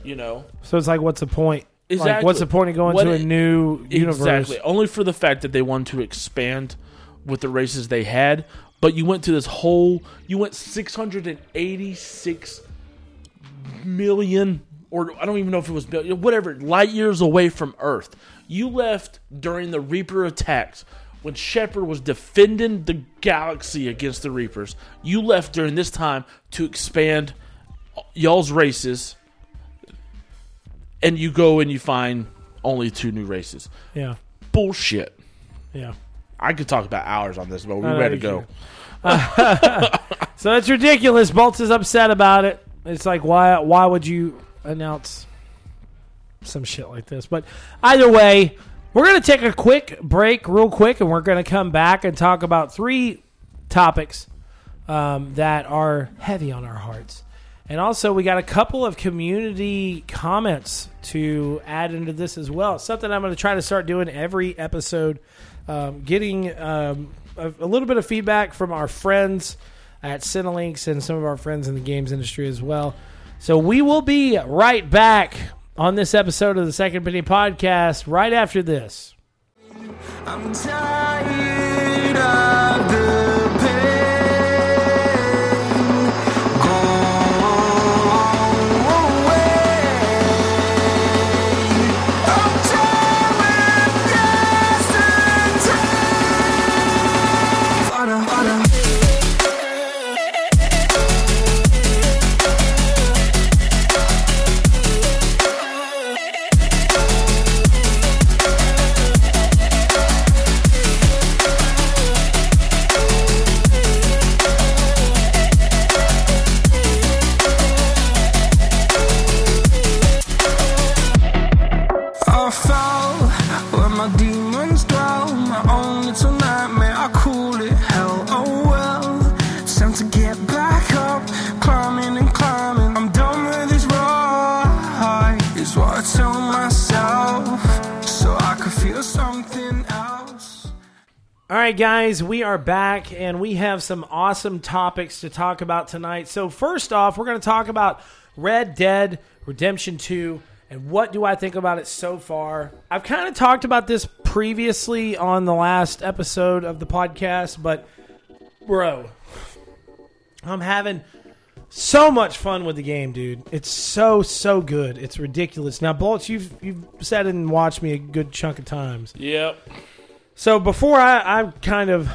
You know. So it's like, what's the point? Exactly. Like, what's the point of going what to it, a new universe? Exactly. Only for the fact that they wanted to expand with the races they had. But you went to this whole. You went six hundred and eighty-six million. Or I don't even know if it was built, whatever, light years away from Earth. You left during the Reaper attacks when Shepard was defending the galaxy against the Reapers, you left during this time to expand y'all's races, and you go and you find only two new races. Yeah. Bullshit. Yeah. I could talk about hours on this, but we're ready to go. Uh, so that's ridiculous. Bolts is upset about it. It's like, why why would you announce some shit like this? But either way, we're going to take a quick break real quick, and we're going to come back and talk about three topics um, that are heavy on our hearts. And also, we got a couple of community comments to add into this as well. Something I'm going to try to start doing every episode, um, getting um, a, a little bit of feedback from our friends at Cinelinks and some of our friends in the games industry as well. So we will be right back on this episode of the Second Opinion Podcast right after this. I'm tired of the All right, guys, we are back, and we have some awesome topics to talk about tonight. So first off, we're going to talk about Red Dead Redemption two, and what do I think about it so far? I've kind of talked about this previously on the last episode of the podcast, but, bro, I'm having so much fun with the game, dude. It's so, so good. It's ridiculous. Now, Bolts, you've, you've sat and watched me a good chunk of times. Yep. So before I, I'm kind of,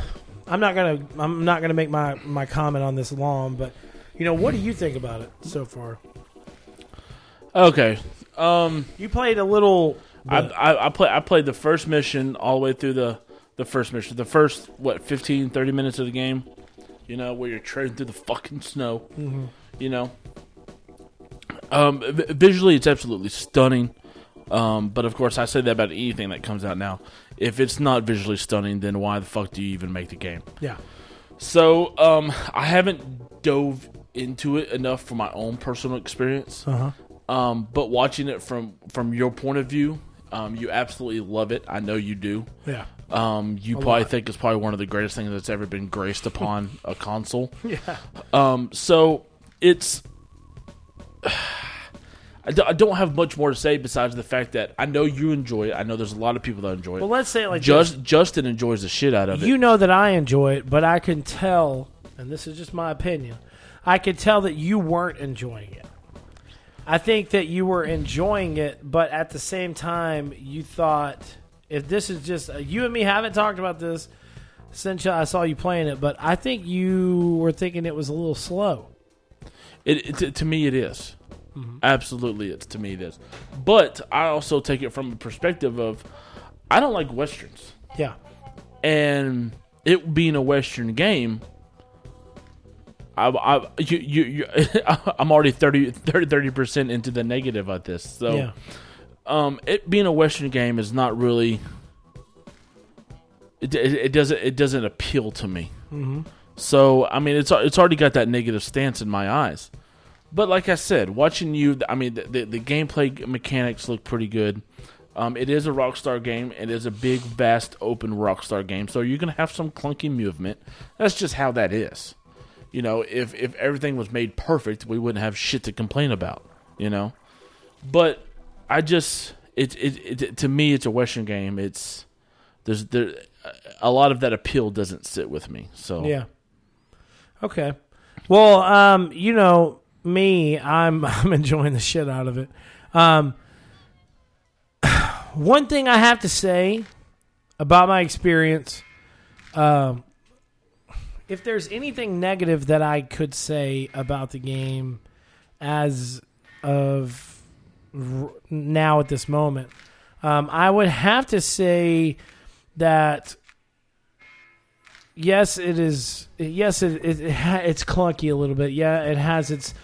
I'm not gonna, I'm not gonna make my, my comment on this long, but you know, what do you think about it so far? Okay, um, you played a little. I, I I play I played the first mission all the way through the the first mission, the first what fifteen, thirty minutes of the game, you know, where you're treading through the fucking snow, mm-hmm. you know. Um, visually, it's absolutely stunning. Um, but of course, I say that about anything that comes out now. If it's not visually stunning, then why the fuck do you even make the game? Yeah. So um, I haven't dove into it enough for my own personal experience. Uh-huh. Um, but watching it from, from your point of view, um, you absolutely love it. I know you do. Yeah. Um, you a probably lot. think it's probably one of the greatest things that's ever been graced upon a console. Yeah. Um, so it's. I don't have much more to say besides the fact that I know you enjoy it. I know there's a lot of people that enjoy it. Well, let's say it like Just, this. Justin enjoys the shit out of it. You know that I enjoy it, but I can tell, and this is just my opinion, I could tell that you weren't enjoying it. I think that you were enjoying it, but at the same time, you thought, if this is just, uh, you and me haven't talked about this since I saw you playing it, but I think you were thinking it was a little slow. It, it to me, it is. Mm-hmm. Absolutely, it's to me it is. But I also take it from a perspective of I don't like Westerns. Yeah. And it being a Western game, I, I, you, you, you, I'm already thirty percent into the negative of this. So yeah. um, it being a Western game is not really it, it, it doesn't it doesn't appeal to me. Mm-hmm. So I mean, it's it's already got that negative stance in my eyes. But like I said, watching you, I mean, the, the, the gameplay mechanics look pretty good. Um, it is a Rockstar game. It is a big, vast, open Rockstar game. So you're going to have some clunky movement. That's just how that is. You know, if, if everything was made perfect, we wouldn't have shit to complain about, you know. But I just, it, it, it to me, it's a Western game. It's, there's there, a lot of that appeal doesn't sit with me. So yeah. Okay. Well, um, you know. Me, I'm I'm enjoying the shit out of it. Um, one thing I have to say about my experience Um, if there's anything negative that I could say about the game as of r- now at this moment, um, I would have to say that yes, it is. Yes, it, it, it ha- it's clunky a little bit. Yeah, it has its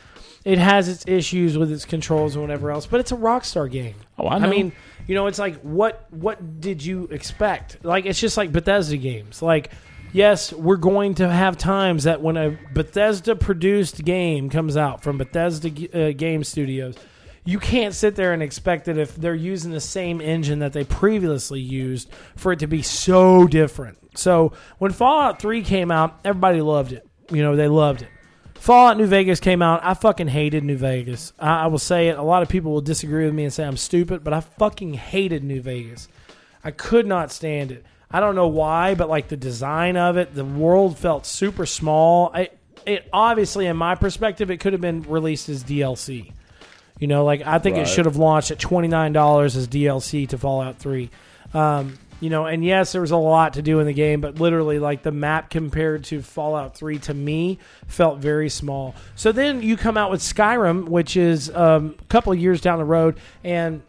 it has its issues with its controls and whatever else. But it's a Rockstar game. Oh, I know. I mean, you know, it's like what what did you expect? Like, it's just like Bethesda games. Like, yes, we're going to have times that when a Bethesda produced game comes out from Bethesda uh, Game Studios, you can't sit there and expect that if they're using the same engine that they previously used for it to be so different. So when Fallout three came out, everybody loved it. You know, they loved it. Fallout New Vegas came out. I fucking hated New Vegas. I, I will say it. A lot of people will disagree with me and say I'm stupid, but I fucking hated New Vegas. I could not stand it. I don't know why, but like the design of it, the world felt super small. I, it obviously, in my perspective, it could have been released as D L C. You know, like I think right. it should have launched at twenty-nine dollars as D L C to Fallout three. Um, you know, and yes, there was a lot to do in the game, but literally like the map compared to Fallout three to me felt very small. So then you come out with Skyrim, which is um, a couple of years down the road. And,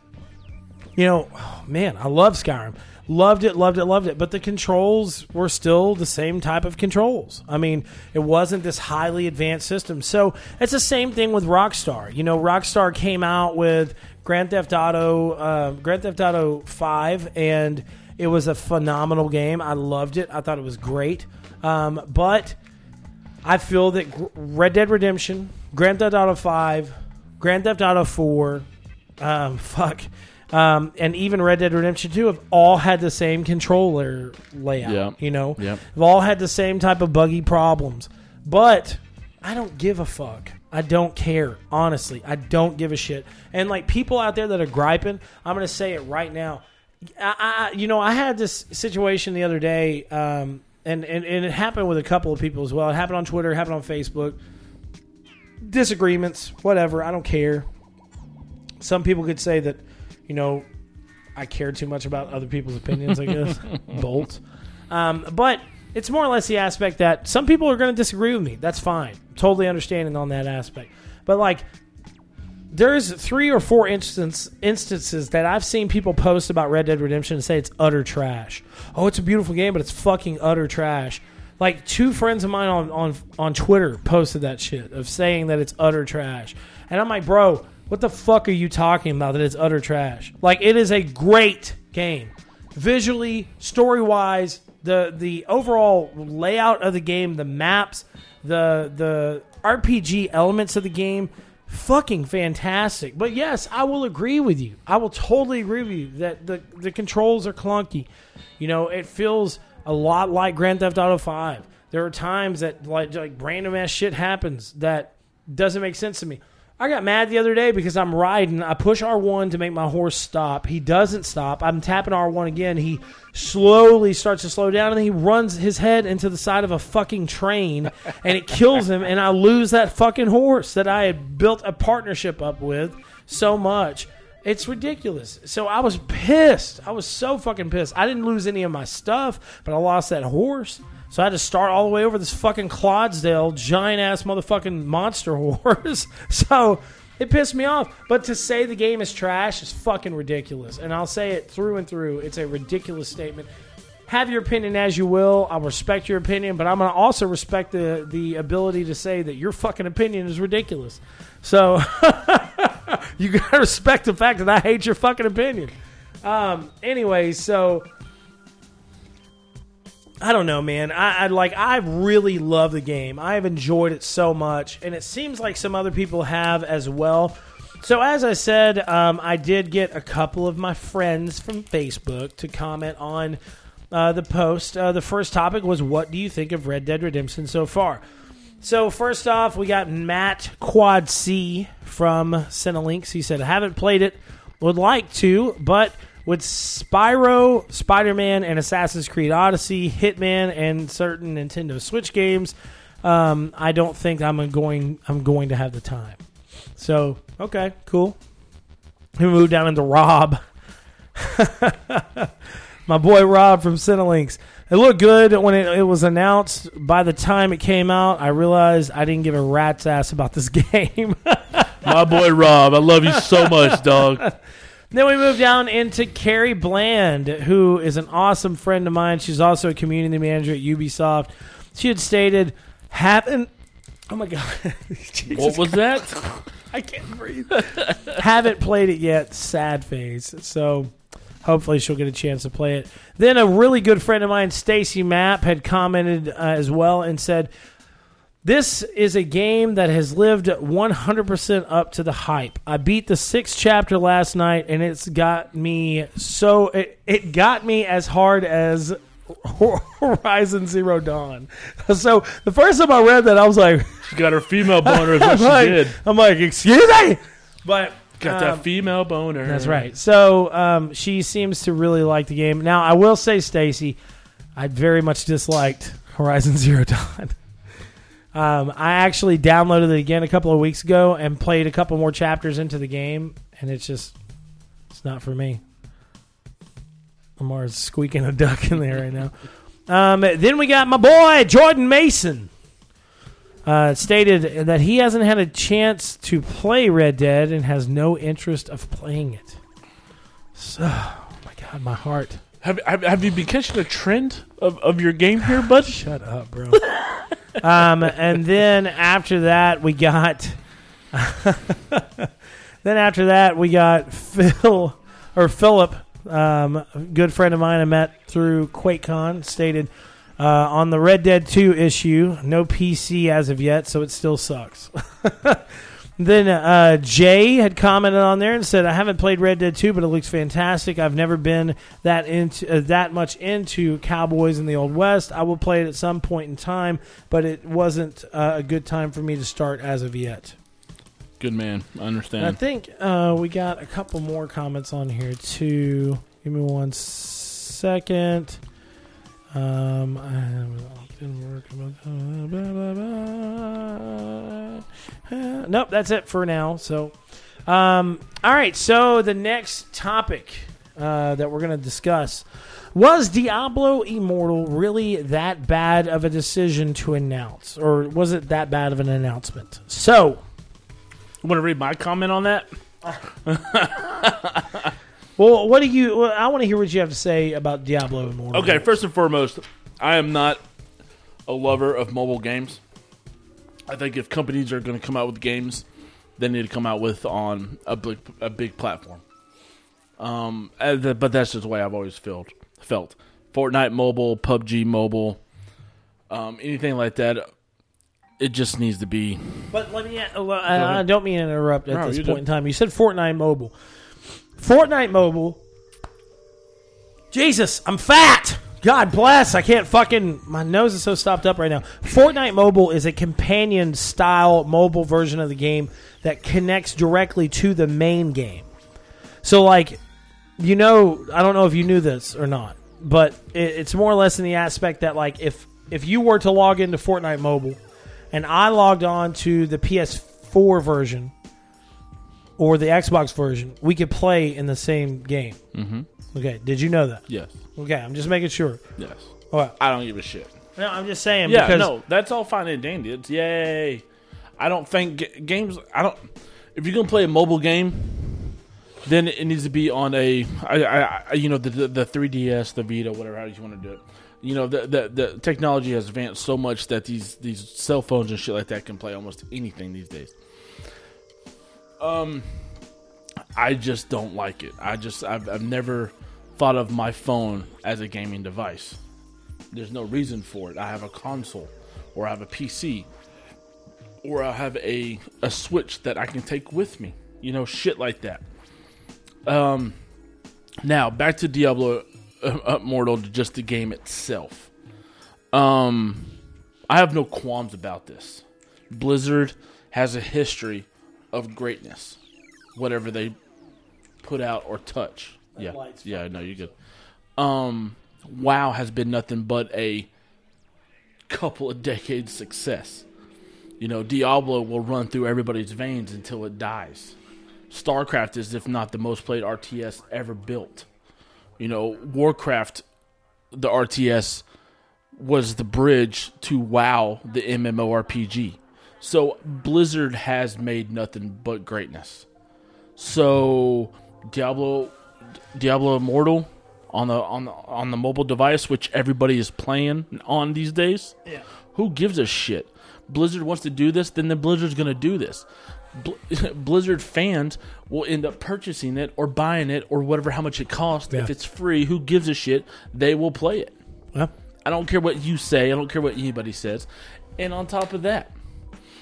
you know, oh, man, I love Skyrim. Loved it, loved it, loved it. But the controls were still the same type of controls. I mean, it wasn't this highly advanced system. So it's the same thing with Rockstar. You know, Rockstar came out with Grand Theft Auto, uh, Grand Theft Auto five, and it was a phenomenal game. I loved it. I thought it was great. Um, but I feel that Red Dead Redemption, Grand Theft Auto five, Grand Theft Auto four, um, fuck. Um, and even Red Dead Redemption two have all had the same controller layout, yeah. you know? Yeah. They've all had the same type of buggy problems. But I don't give a fuck. I don't care, honestly. I don't give a shit. And, like, people out there that are griping, I'm going to say it right now. I, I, you know, I had this situation the other day, um, and, and, and it happened with a couple of people as well. It happened on Twitter. It happened on Facebook. Disagreements, whatever. I don't care. Some people could say that, you know, I care too much about other people's opinions, I guess. Bolt. Um, but it's more or less the aspect that some people are going to disagree with me. That's fine. Totally understanding on that aspect. But, like, there's three or four instance, instances that I've seen people post about Red Dead Redemption and say it's utter trash. Oh, it's a beautiful game, but it's fucking utter trash. Like, two friends of mine on, on, on Twitter posted that shit of saying that it's utter trash. And I'm like, bro, what the fuck are you talking about that it's utter trash? Like, it is a great game. Visually, story-wise, the the overall layout of the game, the maps, the the R P G elements of the game, fucking fantastic. But yes, I will agree with you. I will totally agree with you that the, the controls are clunky. You know, it feels a lot like Grand Theft Auto five. There are times that like, like random-ass shit happens that doesn't make sense to me. I got mad the other day because I'm riding. I push R one to make my horse stop. He doesn't stop. I'm tapping R one again. He slowly starts to slow down, and he runs his head into the side of a fucking train, and it kills him, and I lose that fucking horse that I had built a partnership up with so much. It's ridiculous. So I was pissed. I was so fucking pissed. I didn't lose any of my stuff, but I lost that horse. So I had to start all the way over this fucking Clodsdale giant-ass motherfucking monster horse. So it pissed me off. But to say the game is trash is fucking ridiculous. And I'll say it through and through. It's a ridiculous statement. Have your opinion as you will. I'll respect your opinion, but I'm going to also respect the, the ability to say that your fucking opinion is ridiculous. So you got to respect the fact that I hate your fucking opinion. Um, anyway, so I don't know, man. I, I like. I really love the game. I have enjoyed it so much, and it seems like some other people have as well. So, as I said, um, I did get a couple of my friends from Facebook to comment on uh, the post. Uh, the first topic was, "What do you think of Red Dead Redemption so far?" So, first off, we got Matt Quad C from Cinelinks. He said, "I haven't played it. Would like to, but." With Spyro, Spider-Man, and Assassin's Creed Odyssey, Hitman, and certain Nintendo Switch games, um, I don't think I'm going. I'm going to have the time. So okay, cool. We move down into Rob. my boy Rob from Cinelinks. It looked good when it, it was announced. By the time it came out, I realized I didn't give a rat's ass about this game. My boy Rob, I love you so much, dog. Then we move down into Carrie Bland, who is an awesome friend of mine. She's also a community manager at Ubisoft. She had stated, haven't... Oh, my God. What was God. that? I can't breathe. Haven't played it yet. Sad face. So hopefully she'll get a chance to play it. Then a really good friend of mine, Stacy Mapp, had commented uh, as well and said, this is a game that has lived one hundred percent up to the hype. I beat the sixth chapter last night, and it's got me so it, it got me as hard as Horizon Zero Dawn. So the first time I read that, I was like, she got her female boner. Is what like, she did. I'm like, excuse me, but got um, that female boner. That's right. So um, she seems to really like the game. Now I will say, Stacy, I very much disliked Horizon Zero Dawn. Um, I actually downloaded it again a couple of weeks ago and played a couple more chapters into the game, and it's just, it's not for me. Lamar's squeaking a duck in there right now. Um, then we got my boy, Jordan Mason, uh, stated that he hasn't had a chance to play Red Dead and has no interest of playing it. So, oh my God, my heart. Have, have, have you been catching a trend of, of your game here, bud? Shut up, bro. um, and then after that, we got. then after that, we got Phil or Philip, um, a good friend of mine I met through QuakeCon, stated uh, on the Red Dead two issue, no P C as of yet, so it still sucks. Then uh, Jay had commented on there and said, "I haven't played Red Dead two, but it looks fantastic. I've never been that into uh, that much into cowboys in the Old West. I will play it at some point in time, but it wasn't uh, a good time for me to start as of yet." Good man, I understand. And I think uh, we got a couple more comments on here too. Give me one second. Um, I Didn't work. Uh, nope, that's it for now. So, um, all right. So the next topic uh, that we're going to discuss was Diablo Immortal. Really, that bad of a decision to announce, or was it that bad of an announcement? So, you want to read my comment on that? Well, what do you? Well, I want to hear what you have to say about Diablo Immortal. Okay, first and foremost, I am not a lover of mobile games. I think if companies are going to come out with games, they need to come out with on a big, a big platform. Um, but that's just the way I've always felt. Felt Fortnite mobile, P U B G mobile, um, anything like that. It just needs to be. But let me. Uh, I don't mean to interrupt at no, this point don't. in time. You said Fortnite mobile. Fortnite mobile. Jesus, I'm fat. God bless. I can't fucking... My nose is so stopped up right now. Fortnite Mobile is a companion-style mobile version of the game that connects directly to the main game. So, like, you know... I don't know if you knew this or not, but it, it's more or less in the aspect that, like, if, if you were to log into Fortnite Mobile and I logged on to the P S four version or the Xbox version, we could play in the same game. Mm-hmm. Okay, did you know that? Yes. Okay, I'm just making sure. Yes. All right. I don't give a shit. No, I'm just saying. Yeah, because no, that's all fine and dandy. It's yay. I don't think g- games. I don't. If you're gonna play a mobile game, then it needs to be on a, I, I, I, you know, the, the the three D S, the Vita, whatever. How do you want to do it? You know, the, the the technology has advanced so much that these these cell phones and shit like that can play almost anything these days. Um. I just don't like it. I just I've, I've never thought of my phone as a gaming device. There's no reason for it. I have a console, or I have a P C, or I have a a Switch that I can take with me. You know, shit like that. Um, now back to Diablo Immortal, just the game itself. Um, I have no qualms about this. Blizzard has a history of greatness. Whatever they put out or touch. That yeah, yeah, no, you're good. Um, WoW has been nothing but a couple of decades success. You know, Diablo will run through everybody's veins until it dies. StarCraft is, if not the most played R T S ever built. You know, Warcraft, the R T S, was the bridge to WoW, the MMORPG. So Blizzard has made nothing but greatness. So Diablo, Diablo Immortal on the on the, on the mobile device, which everybody is playing on these days. Yeah. Who gives a shit? Blizzard wants to do this, then the Blizzard's going to do this. Blizzard fans will end up purchasing it or buying it or whatever, how much it costs. Yeah. If it's free, who gives a shit? They will play it. Yeah. I don't care what you say. I don't care what anybody says. And on top of that,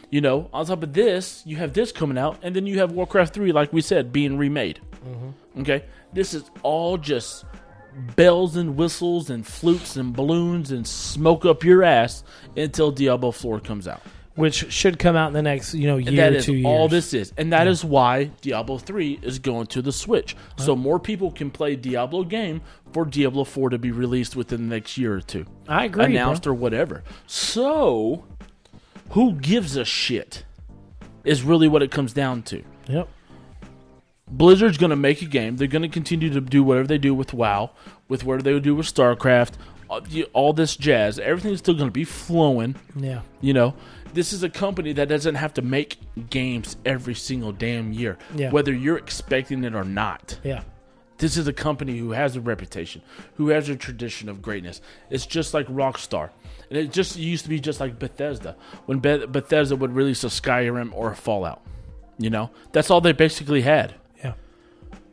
you know, on top of this, you have this coming out, and then you have Warcraft three, like we said, being remade. Mm-hmm. Okay? This is all just bells and whistles and flutes and balloons and smoke up your ass until Diablo four comes out. Which should come out in the next, you know, year or two years. All this is. And that yeah. is why Diablo three is going to the Switch. Huh? So more people can play Diablo game for Diablo four to be released within the next year or two. I agree. Announced bro. or whatever. So who gives a shit is really what it comes down to. Yep. Blizzard's going to make a game. They're going to continue to do whatever they do with WoW, with whatever they would do with StarCraft, all this jazz. Everything's still going to be flowing. Yeah. You know, this is a company that doesn't have to make games every single damn year, yeah. whether you're expecting it or not. Yeah. This is a company who has a reputation, who has a tradition of greatness. It's just like Rockstar. And it just it used to be just like Bethesda, when Be- Bethesda would release a Skyrim or a Fallout. You know, that's all they basically had.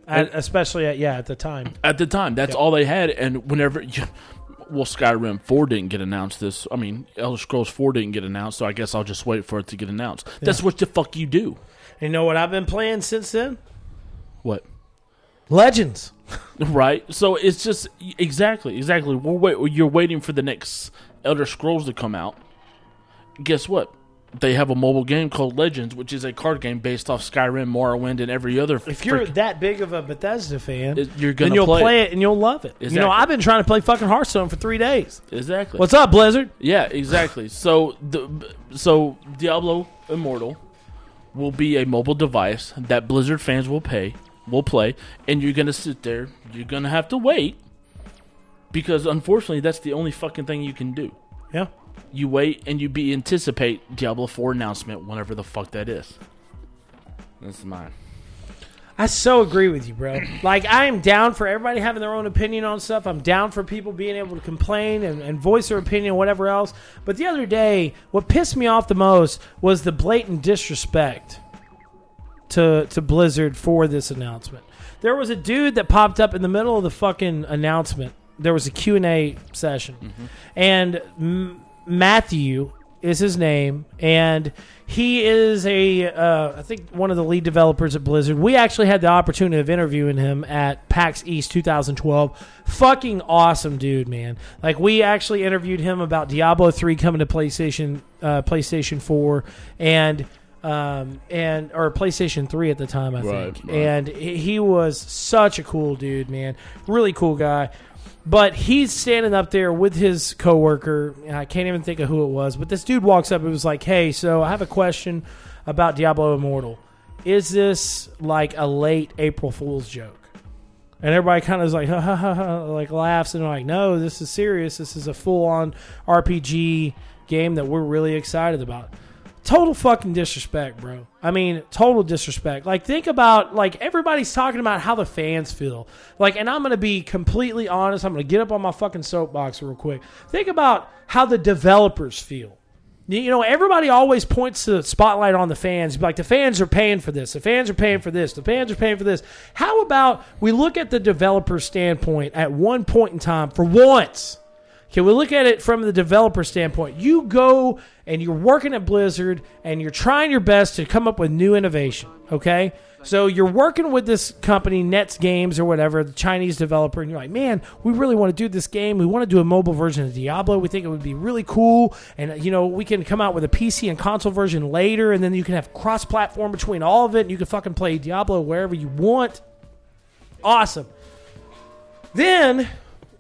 At, especially at yeah at the time at the time that's yep. all they had. And whenever you, well Skyrim four didn't get announced this I mean Elder Scrolls four didn't get announced, so I guess I'll just wait for it to get announced. yeah. That's what the fuck you do. You know what I've been playing since then? What? Legends. Right? So it's just exactly exactly we'll wait, you're waiting for the next Elder Scrolls to come out. Guess what? They have a mobile game called Legends, which is a card game based off Skyrim, Morrowind, and every other. If you're freak- that big of a Bethesda fan, it, you're gonna then you'll play, play it. it and you'll love it. Exactly. You know, I've been trying to play fucking Hearthstone for three days. Exactly. What's up, Blizzard? Yeah, exactly. So, the, so Diablo Immortal will be a mobile device that Blizzard fans will pay, will play, and you're gonna sit there. You're gonna have to wait because, unfortunately, that's the only fucking thing you can do. Yeah. You wait and you be anticipate Diablo four announcement whenever the fuck that is. That's mine. I so agree with you, bro. Like, I am down for everybody having their own opinion on stuff. I'm down for people being able to complain and, and voice their opinion, whatever else. But the other day, what pissed me off the most was the blatant disrespect to to Blizzard for this announcement. There was a dude that popped up in the middle of the fucking announcement. There was a Q and A session. Mm-hmm. And M- Matthew is his name, and he is a, uh, I think, one of the lead developers at Blizzard. We actually had the opportunity of interviewing him at PAX East twenty twelve. Fucking awesome dude, man. Like, we actually interviewed him about Diablo three coming to PlayStation uh, PlayStation four and... Um and or PlayStation three at the time, I right, think. Right. And he was such a cool dude, man. Really cool guy. But he's standing up there with his coworker. I can't even think of who it was, but this dude walks up and was like, "Hey, so I have a question about Diablo Immortal. Is this like a late April Fool's joke?" And everybody kind of is like, ha ha ha, ha like laughs and like, "No, this is serious. This is a full-on R P G game that we're really excited about." Total fucking disrespect, bro. I mean, total disrespect. Like, think about, like, everybody's talking about how the fans feel. Like, and I'm going to be completely honest. I'm going to get up on my fucking soapbox real quick. Think about how the developers feel. You know, everybody always points the spotlight on the fans. Like, the fans are paying for this. The fans are paying for this. The fans are paying for this. How about we look at the developer's standpoint at one point in time for once? Okay, we look at it from the developer standpoint. You go and you're working at Blizzard and you're trying your best to come up with new innovation, okay? So you're working with this company, NetEase Games or whatever, the Chinese developer, and you're like, "Man, we really want to do this game. We want to do a mobile version of Diablo. We think it would be really cool. And, you know, we can come out with a P C and console version later, and then you can have cross-platform between all of it, and you can fucking play Diablo wherever you want." Awesome. Then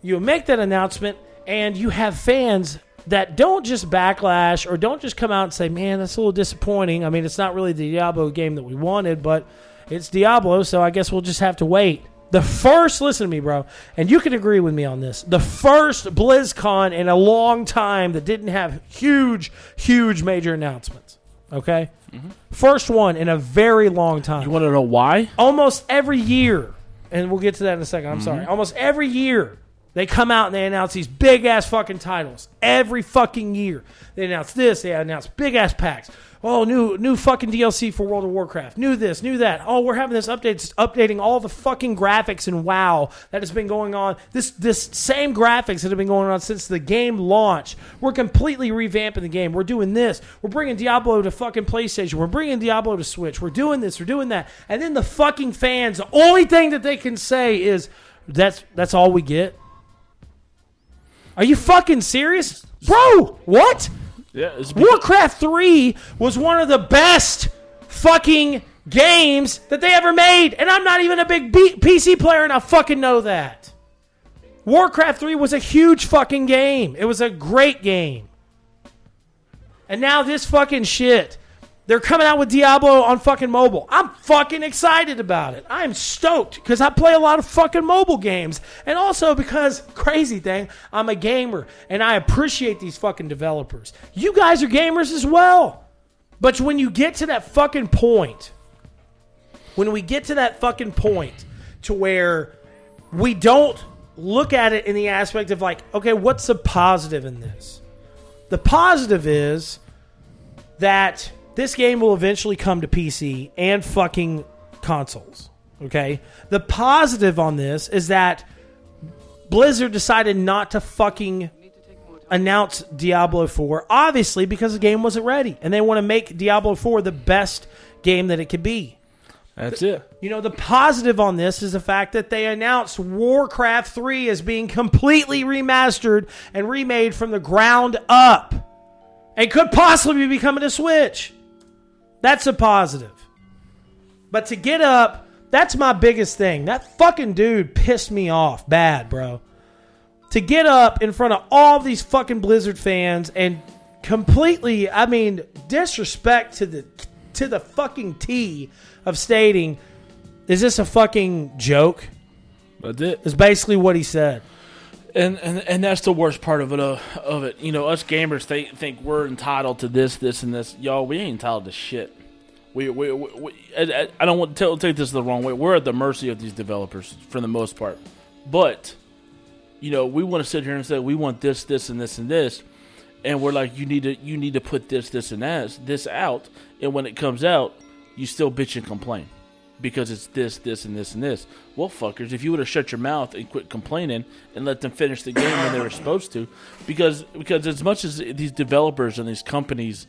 you make that announcement, and you have fans that don't just backlash or don't just come out and say, "Man, that's a little disappointing. I mean, it's not really the Diablo game that we wanted, but it's Diablo, so I guess we'll just have to wait." The first, listen to me, bro, and you can agree with me on this, the first BlizzCon in a long time that didn't have huge, huge major announcements, okay? Mm-hmm. First one in a very long time. You want to know why? Almost every year, and we'll get to that in a second, I'm mm-hmm. sorry. Almost every year, they come out and they announce these big-ass fucking titles. Every fucking year. They announce this, they announce big-ass packs. Oh, new new fucking D L C for World of Warcraft. New this, new that. Oh, we're having this update. It's updating all the fucking graphics in WoW that has been going on. This this same graphics that have been going on since the game launch. We're completely revamping the game. We're doing this. We're bringing Diablo to fucking PlayStation. We're bringing Diablo to Switch. We're doing this. We're doing that. And then the fucking fans, the only thing that they can say is, that's that's all we get. Are you fucking serious? Bro, what? Yeah, it's because- Warcraft three was one of the best fucking games that they ever made. And I'm not even a big B- P C player, and I fucking know that. Warcraft three was a huge fucking game. It was a great game. And now this fucking shit. They're coming out with Diablo on fucking mobile. I'm fucking excited about it. I'm stoked because I play a lot of fucking mobile games. And also because, crazy thing, I'm a gamer and I appreciate these fucking developers. You guys are gamers as well. But when you get to that fucking point, when we get to that fucking point to where we don't look at it in the aspect of like, okay, what's the positive in this? The positive is that this game will eventually come to P C and fucking consoles, okay? The positive on this is that Blizzard decided not to fucking announce Diablo four, obviously because the game wasn't ready, and they want to make Diablo four the best game that it could be. That's the, it. You know, the positive on this is the fact that they announced Warcraft three as being completely remastered and remade from the ground up and could possibly be coming to Switch. That's a positive. But to get up, that's my biggest thing. That fucking dude pissed me off bad, bro. To get up in front of all these fucking Blizzard fans and completely, I mean, disrespect to the to the fucking T of stating, is this a fucking joke? That's it. Is basically what he said. And, and and that's the worst part of it. Uh, of it, you know, us gamers they think we're entitled to this, this, and this. Y'all, we ain't entitled to shit. We we, we, we I, I don't want to take this the wrong way. We're at the mercy of these developers for the most part. But you know, we want to sit here and say we want this, this, and this, and this, and we're like, you need to you need to put this, this, and that, this out. And when it comes out, you still bitch and complain because it's this, this, and this, and this. Well, fuckers, if you would have shut your mouth and quit complaining and let them finish the game when they were supposed to, because because as much as these developers and these companies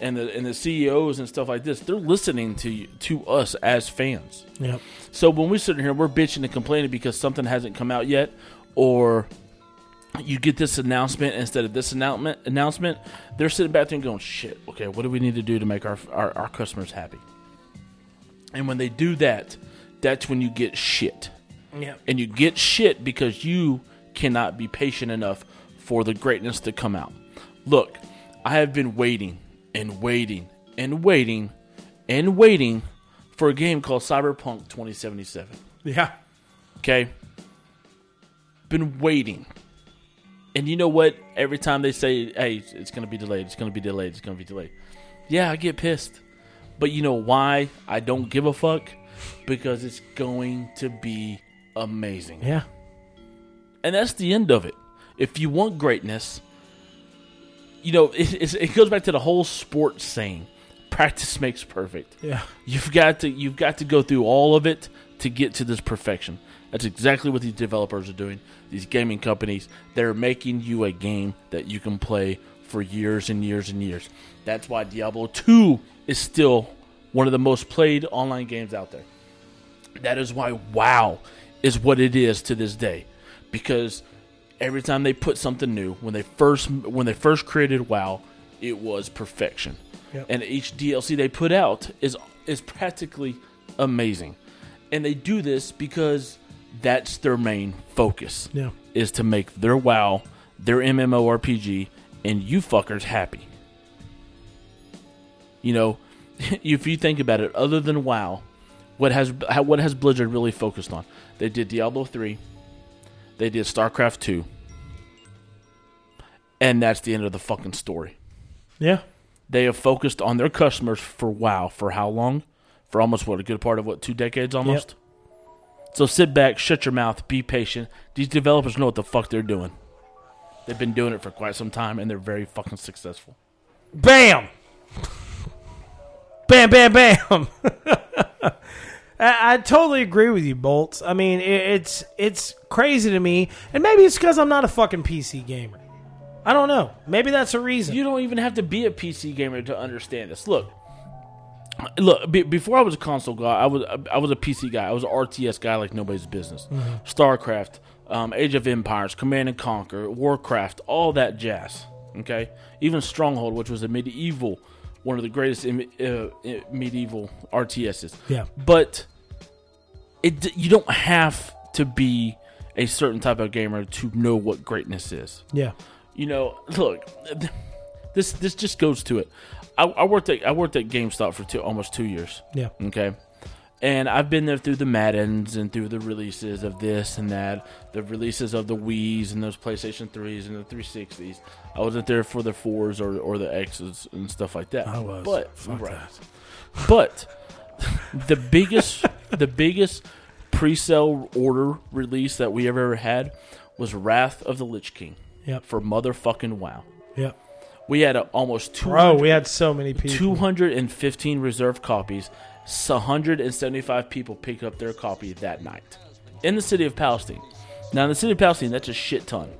and the and the C E Os and stuff like this, they're listening to you, to us as fans. Yep. So when we're sitting here, we're bitching and complaining because something hasn't come out yet, or you get this announcement instead of this announcement. Announcement, they're sitting back there and going, shit, okay, what do we need to do to make our our, our customers happy? And when they do that, that's when you get shit. Yep. And you get shit because you cannot be patient enough for the greatness to come out. Look, I have been waiting and waiting and waiting and waiting for a game called Cyberpunk twenty seventy-seven. Yeah. Okay? Been waiting. And you know what? Every time they say, hey, it's going to be delayed, it's going to be delayed, it's going to be delayed. Yeah, I get pissed. But you know why I don't give a fuck? Because it's going to be amazing. Yeah. And that's the end of it. If you want greatness, you know, it, it, it goes back to the whole sports saying, practice makes perfect. Yeah. You've got to you've got to go through all of it to get to this perfection. That's exactly what these developers are doing. These gaming companies, they're making you a game that you can play for years and years and years. That's why Diablo two is still one of the most played online games out there. That is why WoW is what it is to this day, because every time they put something new, when they first when they first created WoW, it was perfection. Yep. And each D L C they put out is is practically amazing. And they do this because that's their main focus. Yeah. Is to make their WoW, their MMORPG, and you fuckers happy. You know, if you think about it, other than WoW, What has what has Blizzard really focused on? They did Diablo three. They did StarCraft two. And that's the end of the fucking story. Yeah. They have focused on their customers for WoW. For how long? For almost, what, a good part of, what, two decades almost? Yep. So sit back, shut your mouth, be patient. These developers know what the fuck they're doing. They've been doing it for quite some time, and they're very fucking successful. Bam! Bam, bam, bam! I, I totally agree with you, Bolts. I mean, it, it's it's crazy to me, and maybe it's because I'm not a fucking P C gamer. I don't know. Maybe that's a reason. You don't even have to be a P C gamer to understand this. Look, look. Be, before I was a console guy, I was I was a P C guy. I was an R T S guy like nobody's business. Mm-hmm. StarCraft, um, Age of Empires, Command and Conquer, Warcraft, all that jazz. Okay, even Stronghold, which was a medieval, one of the greatest in, uh, medieval R T Ses. Yeah, but it you don't have to be a certain type of gamer to know what greatness is. Yeah. You know, look, this this just goes to it. I, I worked at I worked at GameStop for two, almost two years. Yeah. Okay. And I've been there through the Maddens and through the releases of this and that, the releases of the Wii's and those PlayStation threes and the three sixties. I wasn't there for the fours or or the X's and stuff like that. I was. But fuck right. that. But the biggest the biggest pre-sale order release that we ever had was Wrath of the Lich King. Yep. For motherfucking WoW. Yep. We had a, almost two hundred. Bro, we had so many people. two hundred fifteen reserved copies. one hundred seventy-five people picked up their copy that night in the city of Palestine. Now, in the city of Palestine, that's a shit ton.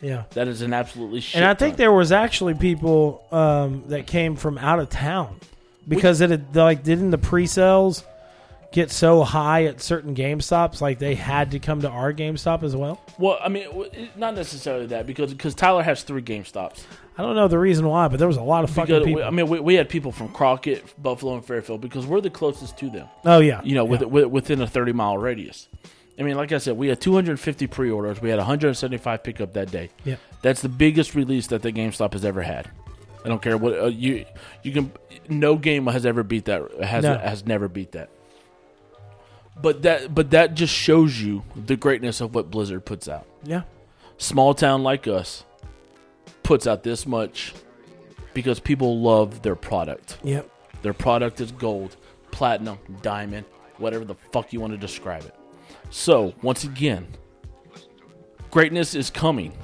Yeah. That is an absolutely shit ton. And I think ton. there was actually people um, that came from out of town because we, it like didn't the pre-sales get so high at certain GameStops, like they had to come to our GameStop as well? Well, I mean, not necessarily that, because because Tyler has three GameStops. I don't know the reason why, but there was a lot of fucking because, people. I mean, we, we had people from Crockett, Buffalo, and Fairfield because we're the closest to them. Oh, yeah. You know, yeah. With, with, within a thirty-mile radius. I mean, like I said, we had two hundred fifty pre-orders. We had one hundred seventy-five pickup that day. Yeah. That's the biggest release that the GameStop has ever had. I don't care what uh, you you can. No game has ever beat that. Has no. has never beat that. But that but that just shows you the greatness of what Blizzard puts out. Yeah. Small town like us puts out this much because people love their product. Yep. Their product is gold, platinum, diamond, whatever the fuck you want to describe it. So, once again, greatness is coming.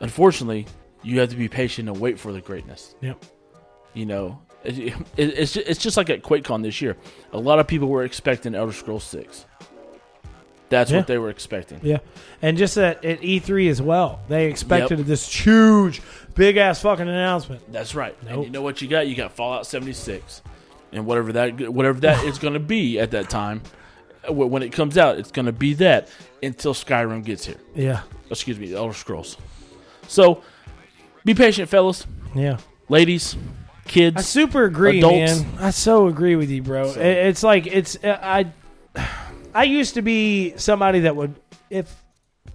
Unfortunately, you have to be patient and wait for the greatness. Yep. You know, it's just like at QuakeCon this year. A lot of people were expecting Elder Scrolls six. That's yeah. what they were expecting. Yeah. And just at, at E three as well, they expected yep. this huge, big-ass fucking announcement. That's right. Nope. And you know what you got? You got Fallout seventy-six. And whatever that whatever that is going to be at that time, when it comes out, it's going to be that until Skyrim gets here. Yeah. Excuse me, Elder Scrolls. So, be patient, fellas. Yeah. Ladies. Kids, I super agree, adults. man. I so agree with you, bro. So. It's like it's I. I used to be somebody that would, if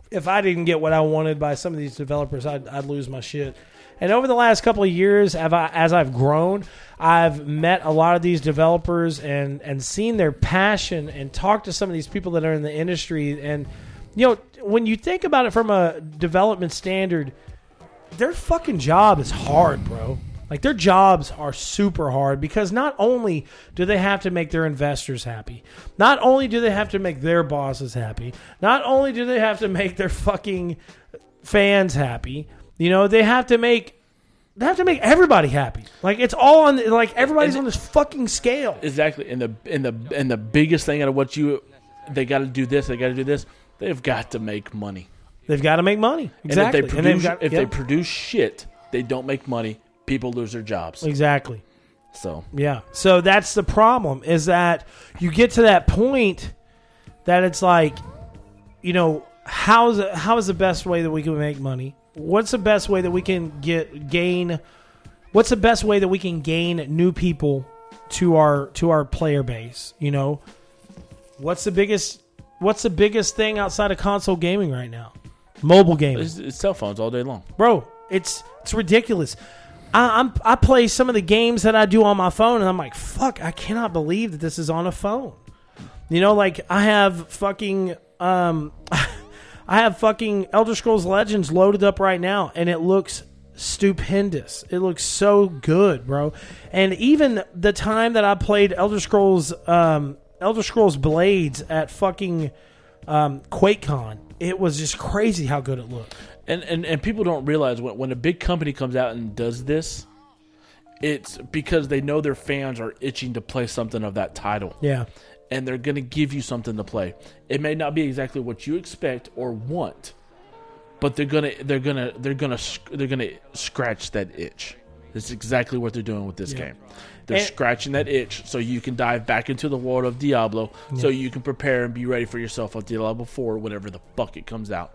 if I didn't get what I wanted by some of these developers, I'd, I'd lose my shit. And over the last couple of years, have I, as I've grown, I've met a lot of these developers and and seen their passion and talked to some of these people that are in the industry. And you know, when you think about it from a development standard, their fucking job is hard, bro. Like, their jobs are super hard because not only do they have to make their investors happy, not only do they have to make their bosses happy, not only do they have to make their fucking fans happy, you know, they have to make they have to make everybody happy. Like, it's all on, like, everybody's and, on this fucking scale. Exactly. And the and the and the biggest thing out of what you they got to do this, they got to do this. They've got to make money. They've got to make money. Exactly. And if they produce, got, if yeah. they produce shit, they don't make money. People lose their jobs. Exactly. So yeah. So that's the problem, is that you get to that point that it's like, you know, how's how is the best way that we can make money? What's the best way that we can get gain? What's the best way that we can gain new people to our to our player base? You know, what's the biggest what's the biggest thing outside of console gaming right now? Mobile gaming. It's, it's cell phones all day long, bro. It's it's ridiculous. I, I'm, I play some of the games that I do on my phone, and I'm like, fuck, I cannot believe that this is on a phone. You know, like, I have fucking... Um, I have fucking Elder Scrolls Legends loaded up right now, and it looks stupendous. It looks so good, bro. And even the time that I played Elder Scrolls um, Elder Scrolls Blades at fucking um, QuakeCon, it was just crazy how good it looked. And and, and people don't realize when, when a big company comes out and does this, it's because they know their fans are itching to play something of that title. Yeah. And they're going to give you something to play. It may not be exactly what you expect or want, but they're going to they're going to they're going to they're going to scratch that itch. That's exactly what they're doing with this yeah. game. They're and, scratching that itch so you can dive back into the world of Diablo, yeah. so you can prepare and be ready for yourself on Diablo four whenever the fuck it comes out.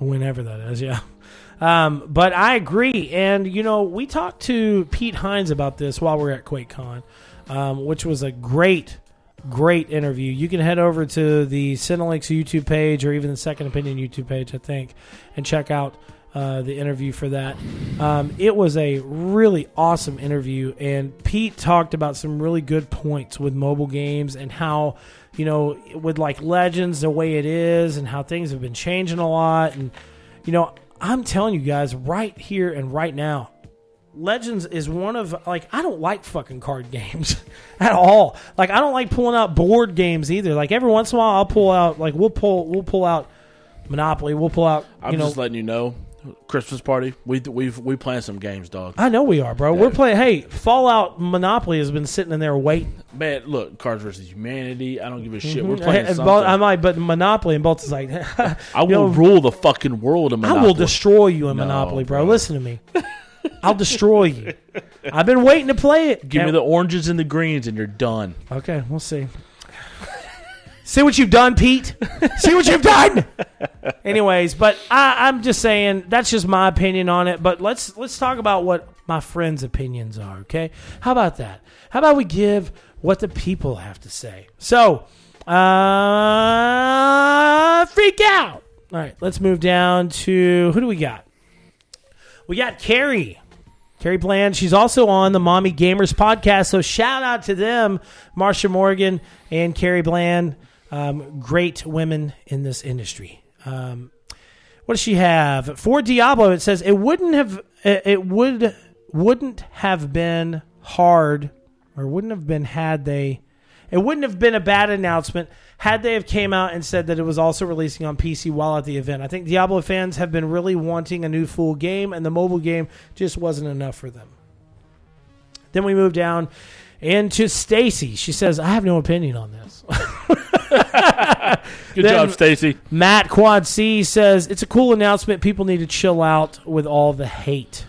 Whenever that is, yeah. Um, but I agree, and you know, we talked to Pete Hines about this while we were at QuakeCon, um, which was a great Great interview. You can head over to the Cinelinks YouTube page or even the Second Opinion YouTube page, I think, and check out uh, the interview for that. Um, it was a really awesome interview, and Pete talked about some really good points with mobile games and how, you know, with like Legends, the way it is and how things have been changing a lot. And, you know, I'm telling you guys right here and right now, Legends is one of, like, I don't like fucking card games at all. Like, I don't like pulling out board games either. Like, every once in a while, I'll pull out, like, we'll pull we'll pull out Monopoly. We'll pull out, you I'm know, just letting you know, Christmas party, we we've, we playing some games, dog. I know we are, bro. Yeah. We're playing, hey, Fallout Monopoly has been sitting in there waiting. Man, look, Cards versus Humanity, I don't give a shit. Mm-hmm. We're playing I, something. I might, but Monopoly, and Bolt's is like, I will know, rule the fucking world in Monopoly. I will destroy you in no, Monopoly, bro. bro. Listen to me. I'll destroy you. I've been waiting to play it. Give yeah. me the oranges and the greens, and you're done. Okay, we'll see. See what you've done, Pete. See what you've done. Anyways, but I, I'm just saying that's just my opinion on it. But let's let's talk about what my friends' opinions are. Okay, how about that? How about we give what the people have to say? So, uh, freak out. All right, let's move down to who do we got? We got Carrie. Carrie Bland. She's also on the Mommy Gamers podcast, so shout out to them, Marsha Morgan and Carrie Bland. Um, great women in this industry. Um, what does she have? For Diablo, it says, it wouldn't have it would wouldn't have been hard or wouldn't have been had they it wouldn't have been a bad announcement had they have came out and said that it was also releasing on P C while at the event. I think Diablo fans have been really wanting a new full game, and the mobile game just wasn't enough for them. Then we move down into Stacy. She says, I have no opinion on this. Good then job, Stacy. Matt Quad C says, it's a cool announcement. People need to chill out with all the hate.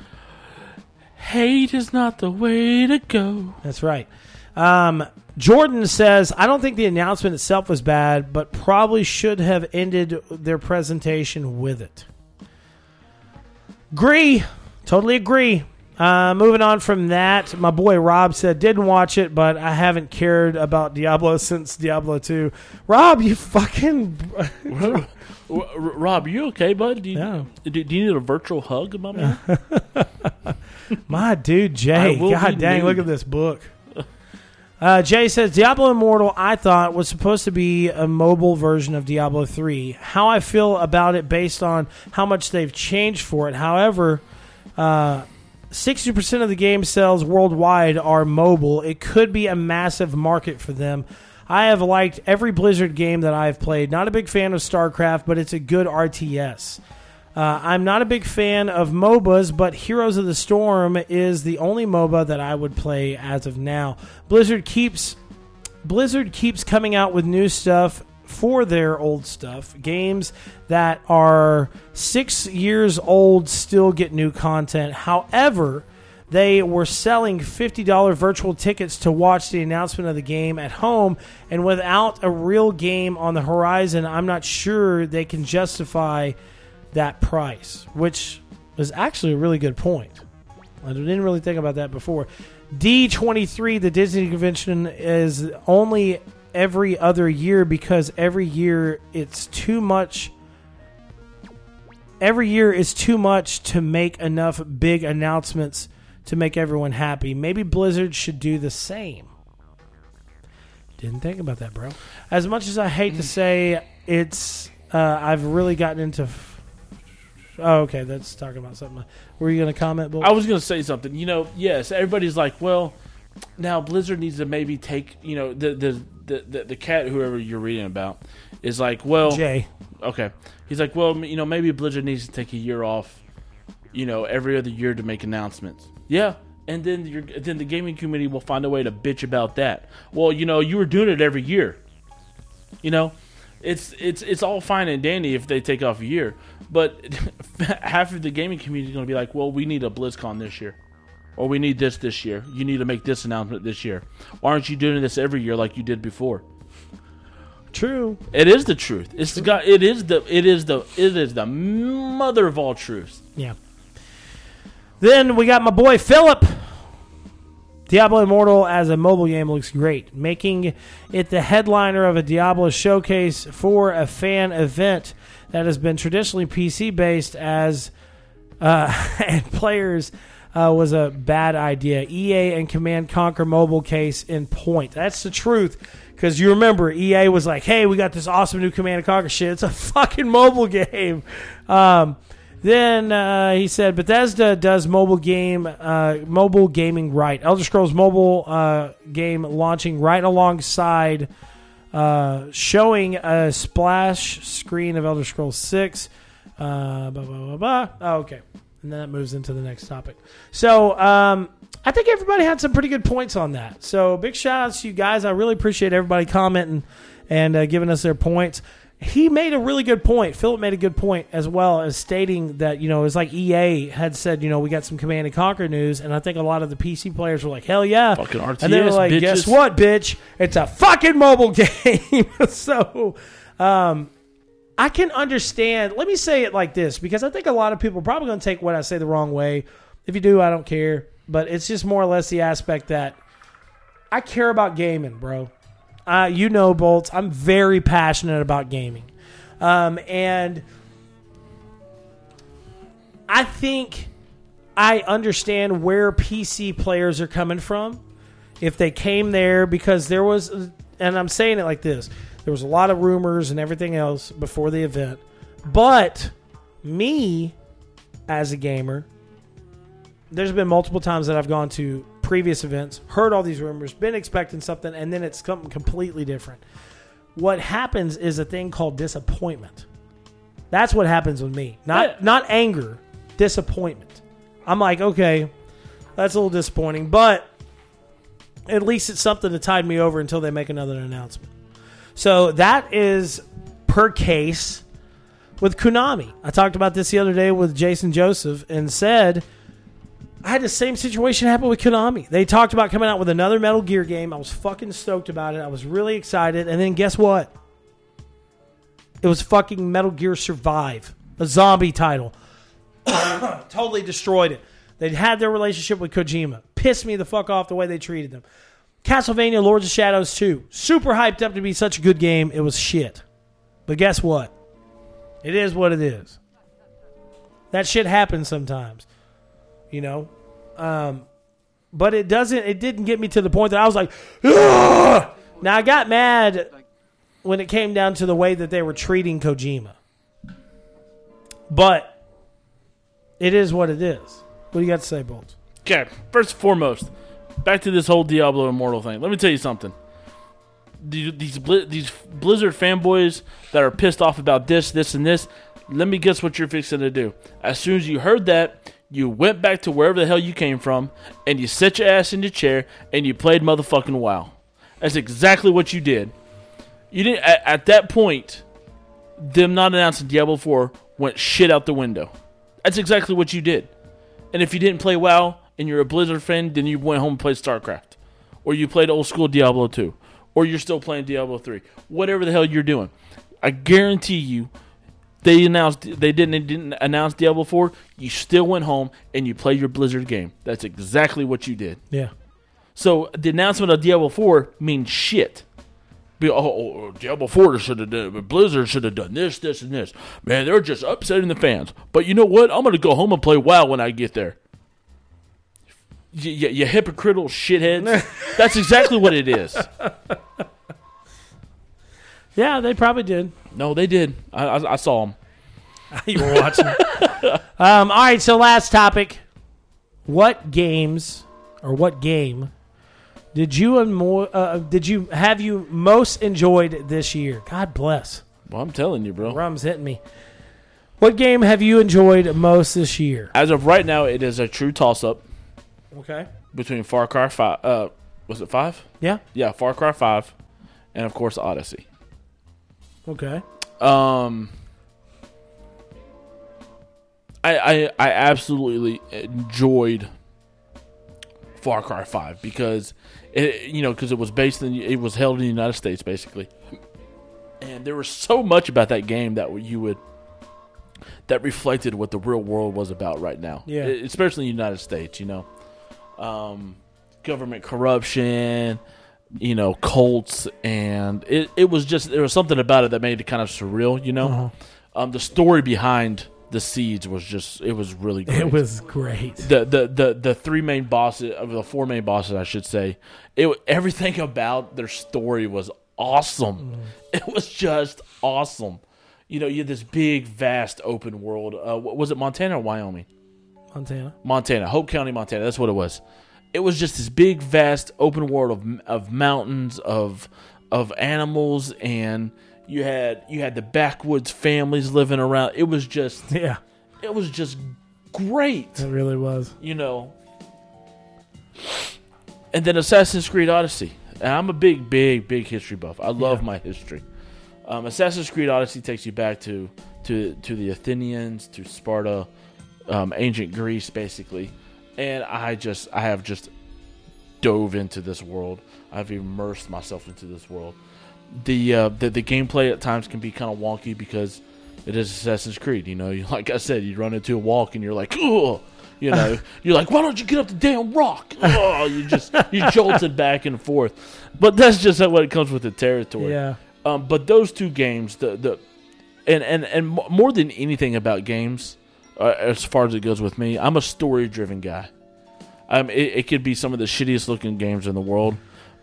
Hate is not the way to go. That's right. Um, Jordan says, I don't think the announcement itself was bad, but probably should have ended their presentation with it. Agree. Totally agree. Uh, moving on from that, my boy Rob said, didn't watch it, but I haven't cared about Diablo since Diablo two. Rob, you fucking... Rob, Rob, you okay, bud? Do you, yeah. do, do you need a virtual hug, my man? My dude, Jay. God dang, nude. Look at this book. Uh, Jay says, Diablo Immortal, I thought, was supposed to be a mobile version of Diablo three. How I feel about it based on how much they've changed for it. However, uh, sixty percent of the game sales worldwide are mobile. It could be a massive market for them. I have liked every Blizzard game that I've played. Not a big fan of StarCraft, but it's a good R T S. Uh, I'm not a big fan of MOBAs, but Heroes of the Storm is the only MOBA that I would play as of now. Blizzard keeps Blizzard keeps coming out with new stuff for their old stuff. Games that are six years old still get new content. However, they were selling fifty dollars virtual tickets to watch the announcement of the game at home, and without a real game on the horizon, I'm not sure they can justify that price, which is actually a really good point. I didn't really think about that before. D twenty-three, the Disney convention, is only every other year because every year it's too much. Every year is too much to make enough big announcements to make everyone happy. Maybe Blizzard should do the same. Didn't think about that, bro. As much as I hate to say it's, uh, I've really gotten into... F- oh, okay, that's talking about something. Were you going to comment, Bull? I was going to say something. You know, yes, everybody's like, well, now Blizzard needs to maybe take, you know, the the the, the, the cat, whoever you're reading about, is like, well... Jay. Okay. He's like, well, you know, maybe Blizzard needs to take a year off, you know, every other year to make announcements. Yeah. And then you're, then the gaming community will find a way to bitch about that. Well, you know, you were doing it every year. You know, it's it's it's all fine and dandy if they take off a year, but half of the gaming community is going to be like, well, we need a BlizzCon this year, or we need this this year. You need to make this announcement this year. Why aren't you doing this every year like you did before? True. It is the truth. It's the God, it is the it is the it is the mother of all truths. Yeah. Then we got my boy Philip. Diablo Immortal as a mobile game looks great, making it the headliner of a Diablo showcase for a fan event that has been traditionally P C-based as uh, and players uh, was a bad idea. E A and Command Conquer Mobile case in point. That's the truth, because you remember E A was like, hey, we got this awesome new Command and Conquer shit. It's a fucking mobile game. Um Then uh, he said, Bethesda does mobile game, uh, mobile gaming right. Elder Scrolls mobile uh, game launching right alongside, uh, showing a splash screen of Elder Scrolls six. Uh, blah, blah, blah, blah. Oh, okay. And then that moves into the next topic. So um, I think everybody had some pretty good points on that. So big shout outs to you guys. I really appreciate everybody commenting and uh, giving us their points. He made a really good point. Philip made a good point as well as stating that, you know, it's like E A had said, you know, we got some Command and Conquer news, and I think a lot of the P C players were like, hell yeah. Fucking R T S, and they were like, bitches. Guess what, bitch? It's a fucking mobile game. So um, I can understand. Let me say it like this, because I think a lot of people are probably going to take what I say the wrong way. If you do, I don't care. But it's just more or less the aspect that I care about gaming, bro. Uh, you know, Bolts, I'm very passionate about gaming. Um, and I think I understand where P C players are coming from. If they came there, because there was, and I'm saying it like this, there was a lot of rumors and everything else before the event. But me, as a gamer, there's been multiple times that I've gone to previous events, heard all these rumors, been expecting something, and then it's something completely different. What happens is a thing called disappointment. That's what happens with me. Not yeah. not anger, disappointment. I'm like, okay, that's a little disappointing, but at least it's something to tide me over until they make another announcement. So that is per case with Konami. I talked about this the other day with Jason Joseph and said... I had the same situation happen with Konami. They talked about coming out with another Metal Gear game. I was fucking stoked about it. I was really excited. And then guess what? It was fucking Metal Gear Survive, a zombie title. Totally destroyed it. They'd had their relationship with Kojima. Pissed me the fuck off the way they treated them. Castlevania Lords of Shadows two. Super hyped up to be such a good game. It was shit. But guess what? It is what it is. That shit happens sometimes. You know, um, but it doesn't, it didn't get me to the point that I was like, ugh! Now I got mad when it came down to the way that they were treating Kojima, but it is what it is. What do you got to say, Bolt? Okay. First and foremost, back to this whole Diablo Immortal thing. Let me tell you something. These, these Blizzard fanboys that are pissed off about this, this, and this, let me guess what you're fixing to do. As soon as you heard that, you went back to wherever the hell you came from, and you set your ass in your chair, and you played motherfucking WoW. That's exactly what you did. You didn't. At, at that point, them not announcing Diablo four went shit out the window. That's exactly what you did. And if you didn't play WoW, and you're a Blizzard fan, then you went home and played StarCraft. Or you played old school Diablo two. Or you're still playing Diablo three. Whatever the hell you're doing. I guarantee you, They announced they didn't they didn't announce Diablo four. You still went home and you played your Blizzard game. That's exactly what you did. Yeah. So the announcement of Diablo four means shit. Be, oh, oh, Diablo four should have done. Blizzard should have done this, this, and this. Man, they're just upsetting the fans. But you know what? I'm gonna go home and play WoW when I get there. You, you, you hypocritical shitheads. That's exactly what it is. Yeah, they probably did. No, they did. I, I, I saw them. You were watching. um, all right, so last topic. What games or what game did you and more? Uh, did you have you most enjoyed this year? God bless. Well, I'm telling you, bro. Rum's hitting me. What game have you enjoyed most this year? As of right now, it is a true toss-up. Okay. Between Far Cry Five, uh, was it Five? Yeah. Yeah, Far Cry Five, and of course Odyssey. Okay. Um. I, I, I absolutely enjoyed Far Cry Five because it, you know, because it was based in, it was held in the United States basically, and there was so much about that game that you would that reflected what the real world was about right now. Yeah, especially in the United States, you know, um, government corruption, you know, cults, and it, it was just there was something about it that made it kind of surreal, you know, uh-huh. um, the story behind. The Siege was just, it was really great. It was great. The the the, the three main bosses, of the four main bosses, I should say, it everything about their story was awesome. Mm. It was just awesome. You know, you had this big, vast, open world. Uh, was it Montana or Wyoming? Montana. Montana. Hope County, Montana. That's what it was. It was just this big, vast, open world of of mountains, of of animals, and... You had you had the backwoods families living around. It was just yeah, it was just great. It really was, you know. And then Assassin's Creed Odyssey. And I'm a big, big, big history buff. I love yeah. my history. Um, Assassin's Creed Odyssey takes you back to to, to the Athenians, to Sparta, um, ancient Greece, basically. And I just I have just dove into this world. I've immersed myself into this world. The, uh, the the gameplay at times can be kind of wonky because it is Assassin's Creed. You know, you, like I said, you run into a walk and you're like, oh, you know, you're like, why don't you get up the damn rock? Oh, you just you jolted back and forth. But that's just what it comes with the territory. Yeah. Um, but those two games, the the and and and more than anything about games, uh, as far as it goes with me, I'm a story driven guy. Um, it, it could be some of the shittiest looking games in the world.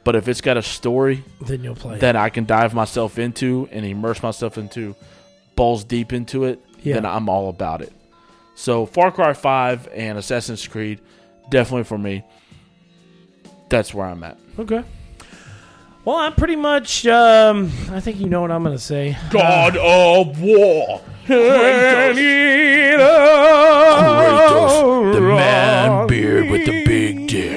But if it's got a story then you'll play that it. I can dive myself into and immerse myself into, balls deep into it, yeah. then I'm all about it. So Far Cry five and Assassin's Creed, definitely for me, that's where I'm at. Okay. Well, I'm pretty much, um, I think you know what I'm going to say. God uh, of War. Kratos. Kratos, the man beard with the big dick.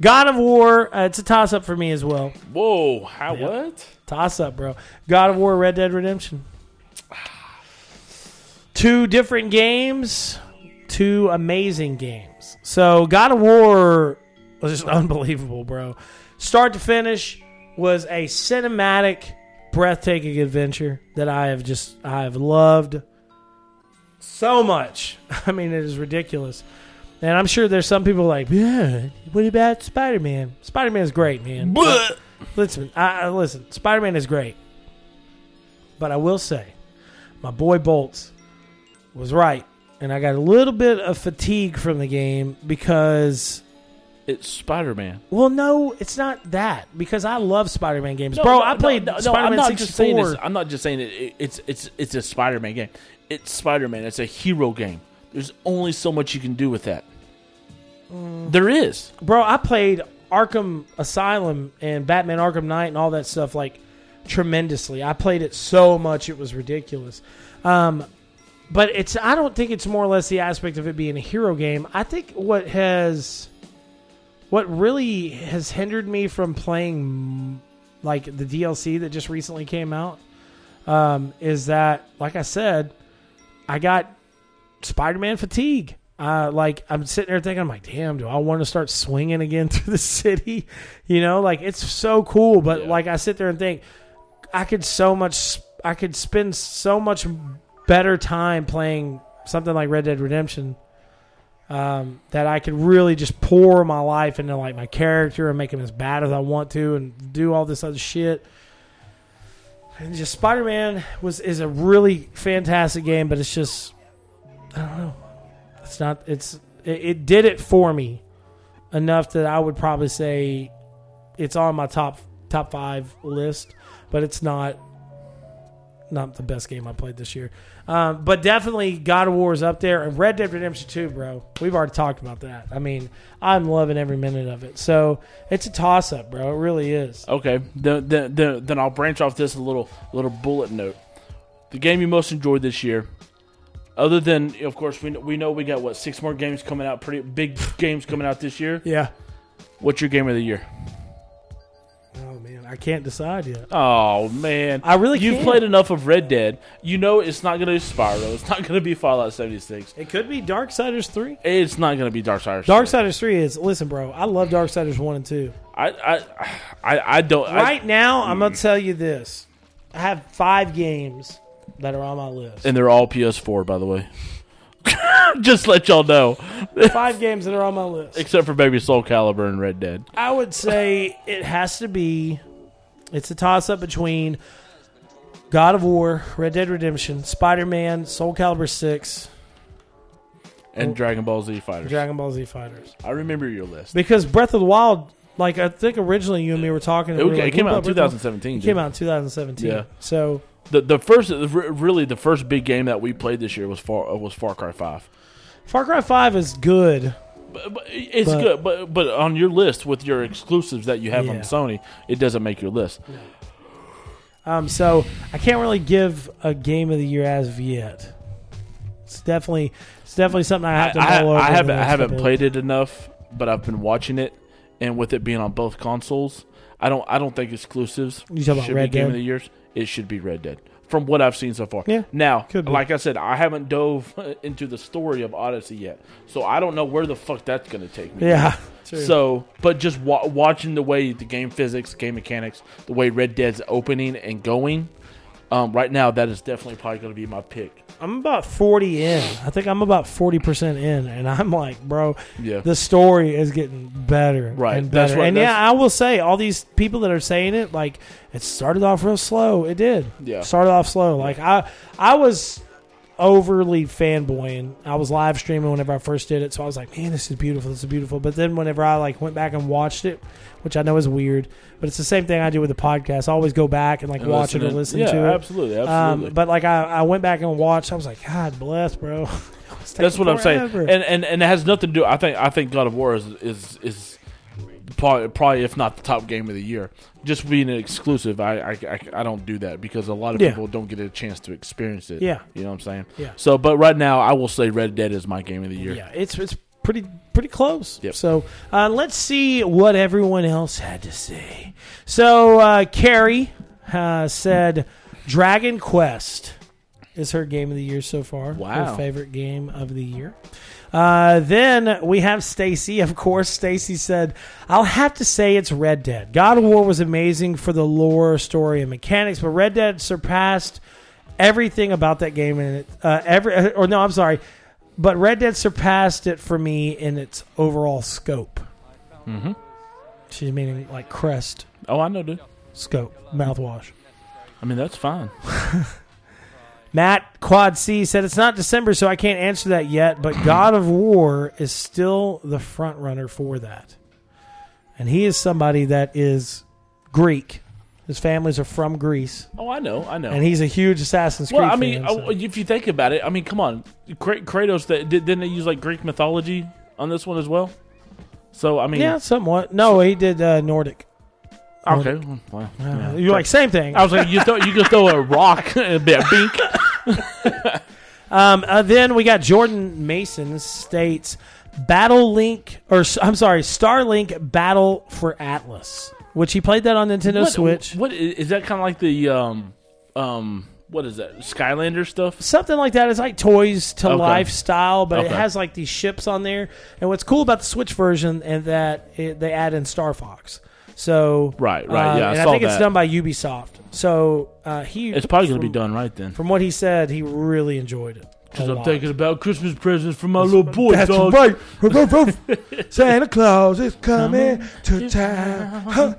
God of War, uh, it's a toss-up for me as well. Whoa, how yep. what? Toss-up, bro. God of War, Red Dead Redemption. Two different games, two amazing games. So God of War was just unbelievable, bro. Start to finish was a cinematic, breathtaking adventure that I have just, I have loved so much. I mean, it is ridiculous. And I'm sure there's some people like, yeah, what about Spider-Man? Spider-Man's great, man. But, listen, I, I, listen, Spider-Man is great. But I will say, my boy Bolts was right. And I got a little bit of fatigue from the game because... It's Spider-Man. Well, no, it's not that. Because I love Spider-Man games. No, Bro, no, I played no, no, Spider-Man sixty-four. I'm not just saying it, it, it's, it's, it's a Spider-Man game. It's Spider-Man. It's a hero game. There's only so much you can do with that. Mm. There is. Bro, I played Arkham Asylum and Batman Arkham Knight and all that stuff like tremendously. I played it so much it was ridiculous. Um, but it's I don't think it's more or less the aspect of it being a hero game. I think what has what really has hindered me from playing like the D L C that just recently came out um, is that, like I said, I got Spider-Man fatigue. Uh, like I'm sitting there thinking, I'm like, damn, do I want to start swinging again through the city? You know, like it's so cool, but yeah. like I sit there and think, I could so much, I could spend so much better time playing something like Red Dead Redemption. Um, that I could really just pour my life into like my character and make him as bad as I want to, and do all this other shit. And just Spider-Man was is a really fantastic game, but it's just. I don't know. It's not. It's It, it did it for me enough that I would probably say it's on my top top five list, but it's not not the best game I played this year. Um, but definitely God of War is up there, and Red Dead Redemption two, bro. We've already talked about that. I mean, I'm loving every minute of it. So it's a toss up, bro. It really is. Okay, the, the, the, then I'll branch off this a little little bullet note. The game you most enjoyed this year. Other than, of course, we we know we got, what, six more games coming out, pretty big games coming out this year. Yeah. What's your game of the year? Oh, man, I can't decide yet. Oh, man. I really You've can't. Played enough of Red Dead. You know it's not going to be Spyro. It's not going to be Fallout seventy-six. It could be Darksiders three. It's not going to be Darksiders three. Darksiders three is, listen, bro, I love Darksiders one and two. I, I, I, I don't. Right I, now, mm. I'm going to tell you this. I have five games that are on my list. And they're all P S four, by the way. Just to let y'all know. Five games that are on my list. Except for maybe Soul Calibur and Red Dead. I would say it has to be, it's a toss-up between God of War, Red Dead Redemption, Spider-Man, Soul Calibur six. And Dragon Ball Z Fighters. Dragon Ball Z Fighters. I remember your list. Because Breath of the Wild, like I think originally you and me were talking. It, we were it like, came out in twenty seventeen. It came out in twenty seventeen. Yeah. So... The the first really the first big game that we played this year was Far was Far Cry five. Far Cry five is good. But, but it's but, good, but but on your list with your exclusives that you have yeah. on Sony, it doesn't make your list. Yeah. Um, so I can't really give a game of the year as of yet. It's definitely it's definitely something I have to mull over. I haven't I haven't played it enough, but I've been watching it, and with it being on both consoles, I don't I don't think exclusives you should about Red be game Dead? Of the years. It should be Red Dead, from what I've seen so far. Yeah, now, like I said, I haven't dove into the story of Odyssey yet, so I don't know where the fuck that's going to take me. Yeah, true. So, but just wa- watching the way the game physics, game mechanics, the way Red Dead's opening and going, um, right now, that is definitely probably going to be my pick. I'm about forty in. I think I'm about forty percent in, and I'm like, bro, yeah. the story is getting better right. and better. That's right. And that's, yeah, I will say, all these people that are saying it, like, it started off real slow. It did. Yeah. Started off slow. Like, I I was overly fanboying. I was live streaming whenever I first did it, so I was like, man, this is beautiful. This is beautiful. But then whenever I, like, went back and watched it, which I know is weird, but it's the same thing I do with the podcast. I always go back and, like, and watch listen it or listen yeah, to it. Yeah, absolutely, absolutely. Um, but, like, I, I went back and watched. I was like, God bless, bro. That's what forever. I'm saying. And, and and it has nothing to do. I think I think God of War is is, is probably, probably, if not the top game of the year. Just being an exclusive, I I, I, I don't do that because a lot of yeah. people don't get a chance to experience it. Yeah. You know what I'm saying? Yeah. So, but right now, I will say Red Dead is my game of the year. Yeah, it's it's pretty pretty close. Yep. So uh, let's see what everyone else had to say. So uh, Carrie uh, said Dragon Quest is her game of the year so far. Wow. Her favorite game of the year. Uh, then we have Stacy. Of course, Stacy said, I'll have to say it's Red Dead. God of War was amazing for the lore, story, and mechanics, but Red Dead surpassed everything about that game. And it, uh, every, or no, I'm sorry. But Red Dead surpassed it for me in its overall scope. Mm-hmm. She's meaning like crest. Oh, I know, dude. Scope. Mouthwash. I mean, that's fine. Matt Quad C said, it's not December, so I can't answer that yet, but God of War is still the front runner for that. And he is somebody that is Greek. His families are from Greece. Oh, I know, I know. And he's a huge Assassin's Creed fan. Well, I mean, fan, so. If you think about it, I mean, come on. Kratos, didn't they use like Greek mythology on this one as well? So, I mean. Yeah, somewhat. No, he did uh, Nordic. Nordic. Okay. Wow. Yeah. You're like, same thing. I was like, you, throw, you just throw a rock and be a bink. um, uh, then we got Jordan Mason states, Battle Link, or I'm sorry, Starlink Battle for Atlas. Which he played that on Nintendo what, Switch. What is that kind of like the um um what is that Skylander stuff? Something like that. It's like toys to okay. lifestyle, but okay. it has like these ships on there. And what's cool about the Switch version and that it, they add in Star Fox. So right, right, uh, yeah. And I, I saw think that. It's done by Ubisoft. So uh, he it's probably going to be done right then. From what he said, he really enjoyed it. Because I'm thinking about Christmas presents for my that's, little boy, that's dog. Right. Santa Claus is coming to town. Huh,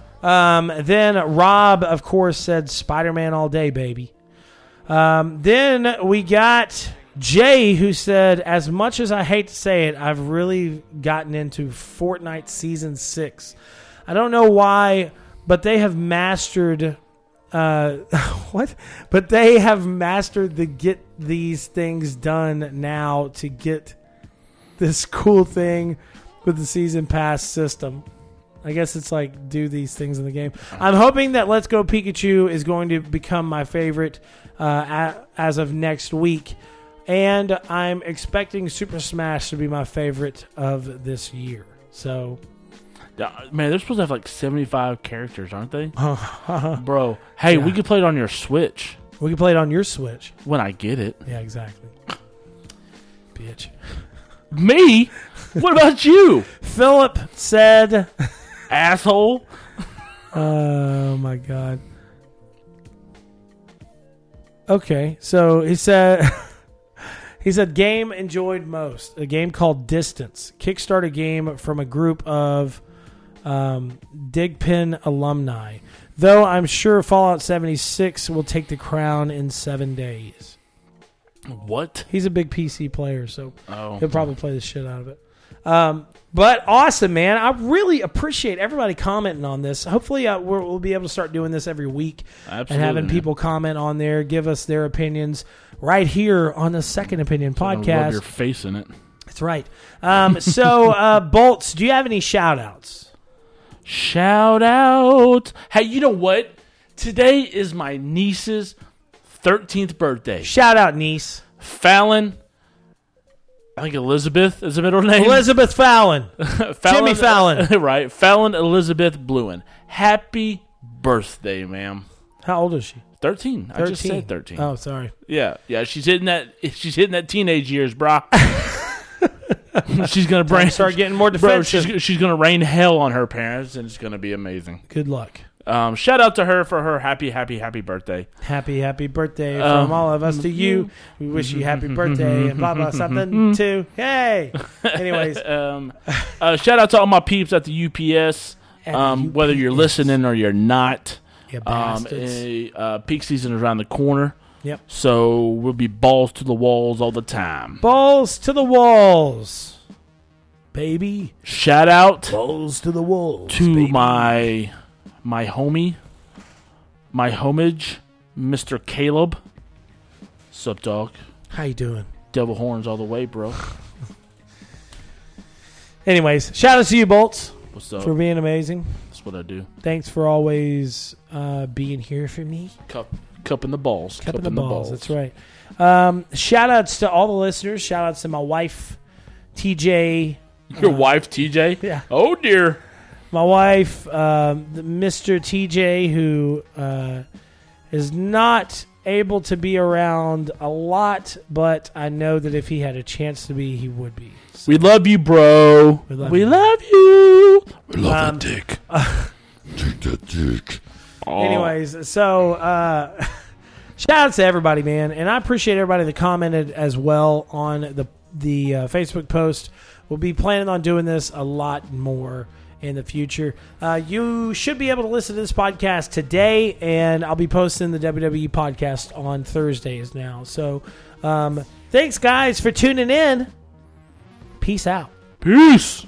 huh. Um, then Rob, of course, said Spider-Man all day, baby. Um, then we got Jay, who said, as much as I hate to say it, I've really gotten into Fortnite Season six. I don't know why, but they have mastered... Uh, what? But they have mastered the get these things done now to get this cool thing with the season pass system. I guess it's like do these things in the game. I'm hoping that Let's Go Pikachu is going to become my favorite uh, as of next week. And I'm expecting Super Smash to be my favorite of this year. So... Man, they're supposed to have like seventy-five characters, aren't they? Bro, hey, yeah. we could play it on your Switch. We could play it on your Switch. When I get it. Yeah, exactly. Bitch. Me? What about you? Philip said... Asshole. Oh, my God. Okay, so he said... He said, game enjoyed most. A game called Distance. Kickstart a game from a group of um, Digpen alumni. Though I'm sure Fallout seventy-six will take the crown in seven days. What? He's a big P C player, so oh. he'll probably play the shit out of it. Um, but awesome, man. I really appreciate everybody commenting on this. Hopefully uh, we're, we'll be able to start doing this every week. Absolutely, and having man. people comment on there, give us their opinions. Right here on the Second Opinion Podcast. Rub your face in it. That's right. Um, so, uh, Bolts, do you have any shout-outs? Shout-out. Hey, you know what? Today is my niece's thirteenth birthday. Shout-out, niece. Fallon. I think Elizabeth is the middle name. Elizabeth Fallon. Fallon Jimmy Fallon. Right. Fallon Elizabeth Bluen. Happy birthday, ma'am. How old is she? Thirteen. thirteen. I just said thirteen. Oh, sorry. Yeah, yeah. She's hitting that. She's hitting that teenage years, bro. She's gonna bring, start getting more defensive. Bro, she's, she's gonna rain hell on her parents, and it's gonna be amazing. Good luck. Um, shout out to her for her happy, happy, happy birthday. Happy, happy birthday um, from all of us to you. We wish you happy birthday and blah blah something too. Hey. Anyways, um, uh, shout out to all my peeps at the U P S. At um, the U P S. Whether you're listening or you're not. Um, a, uh, peak season is around the corner. Yep. So we'll be balls to the walls all the time. Balls to the walls, baby. Shout out balls to the walls to baby. my my homie, my homage, Mister Caleb. Sup, dog? How you doing? Devil horns all the way, bro. Anyways, shout out to you, Bolts. What's up? For being amazing. What I do. Thanks for always uh, being here for me. Cup, cup in the balls. Cup, cup in the, the balls. balls. That's right. Um, shout outs to all the listeners. Shout outs to my wife, T J. Your uh, wife, T J? Yeah. Oh, dear. My wife, uh, Mister T J, who uh, is not able to be around a lot, but I know that if he had a chance to be, he would be. So. We love you, bro. We love, we you. love you. We love um, that dick. Uh, Take that dick. Aww. Anyways, so uh, shout out to everybody, man. And I appreciate everybody that commented as well on the, the uh, Facebook post. We'll be planning on doing this a lot more in the future. Uh, you should be able to listen to this podcast today, and I'll be posting the W W E podcast on Thursdays now. So um, thanks, guys, for tuning in. Peace out. Peace.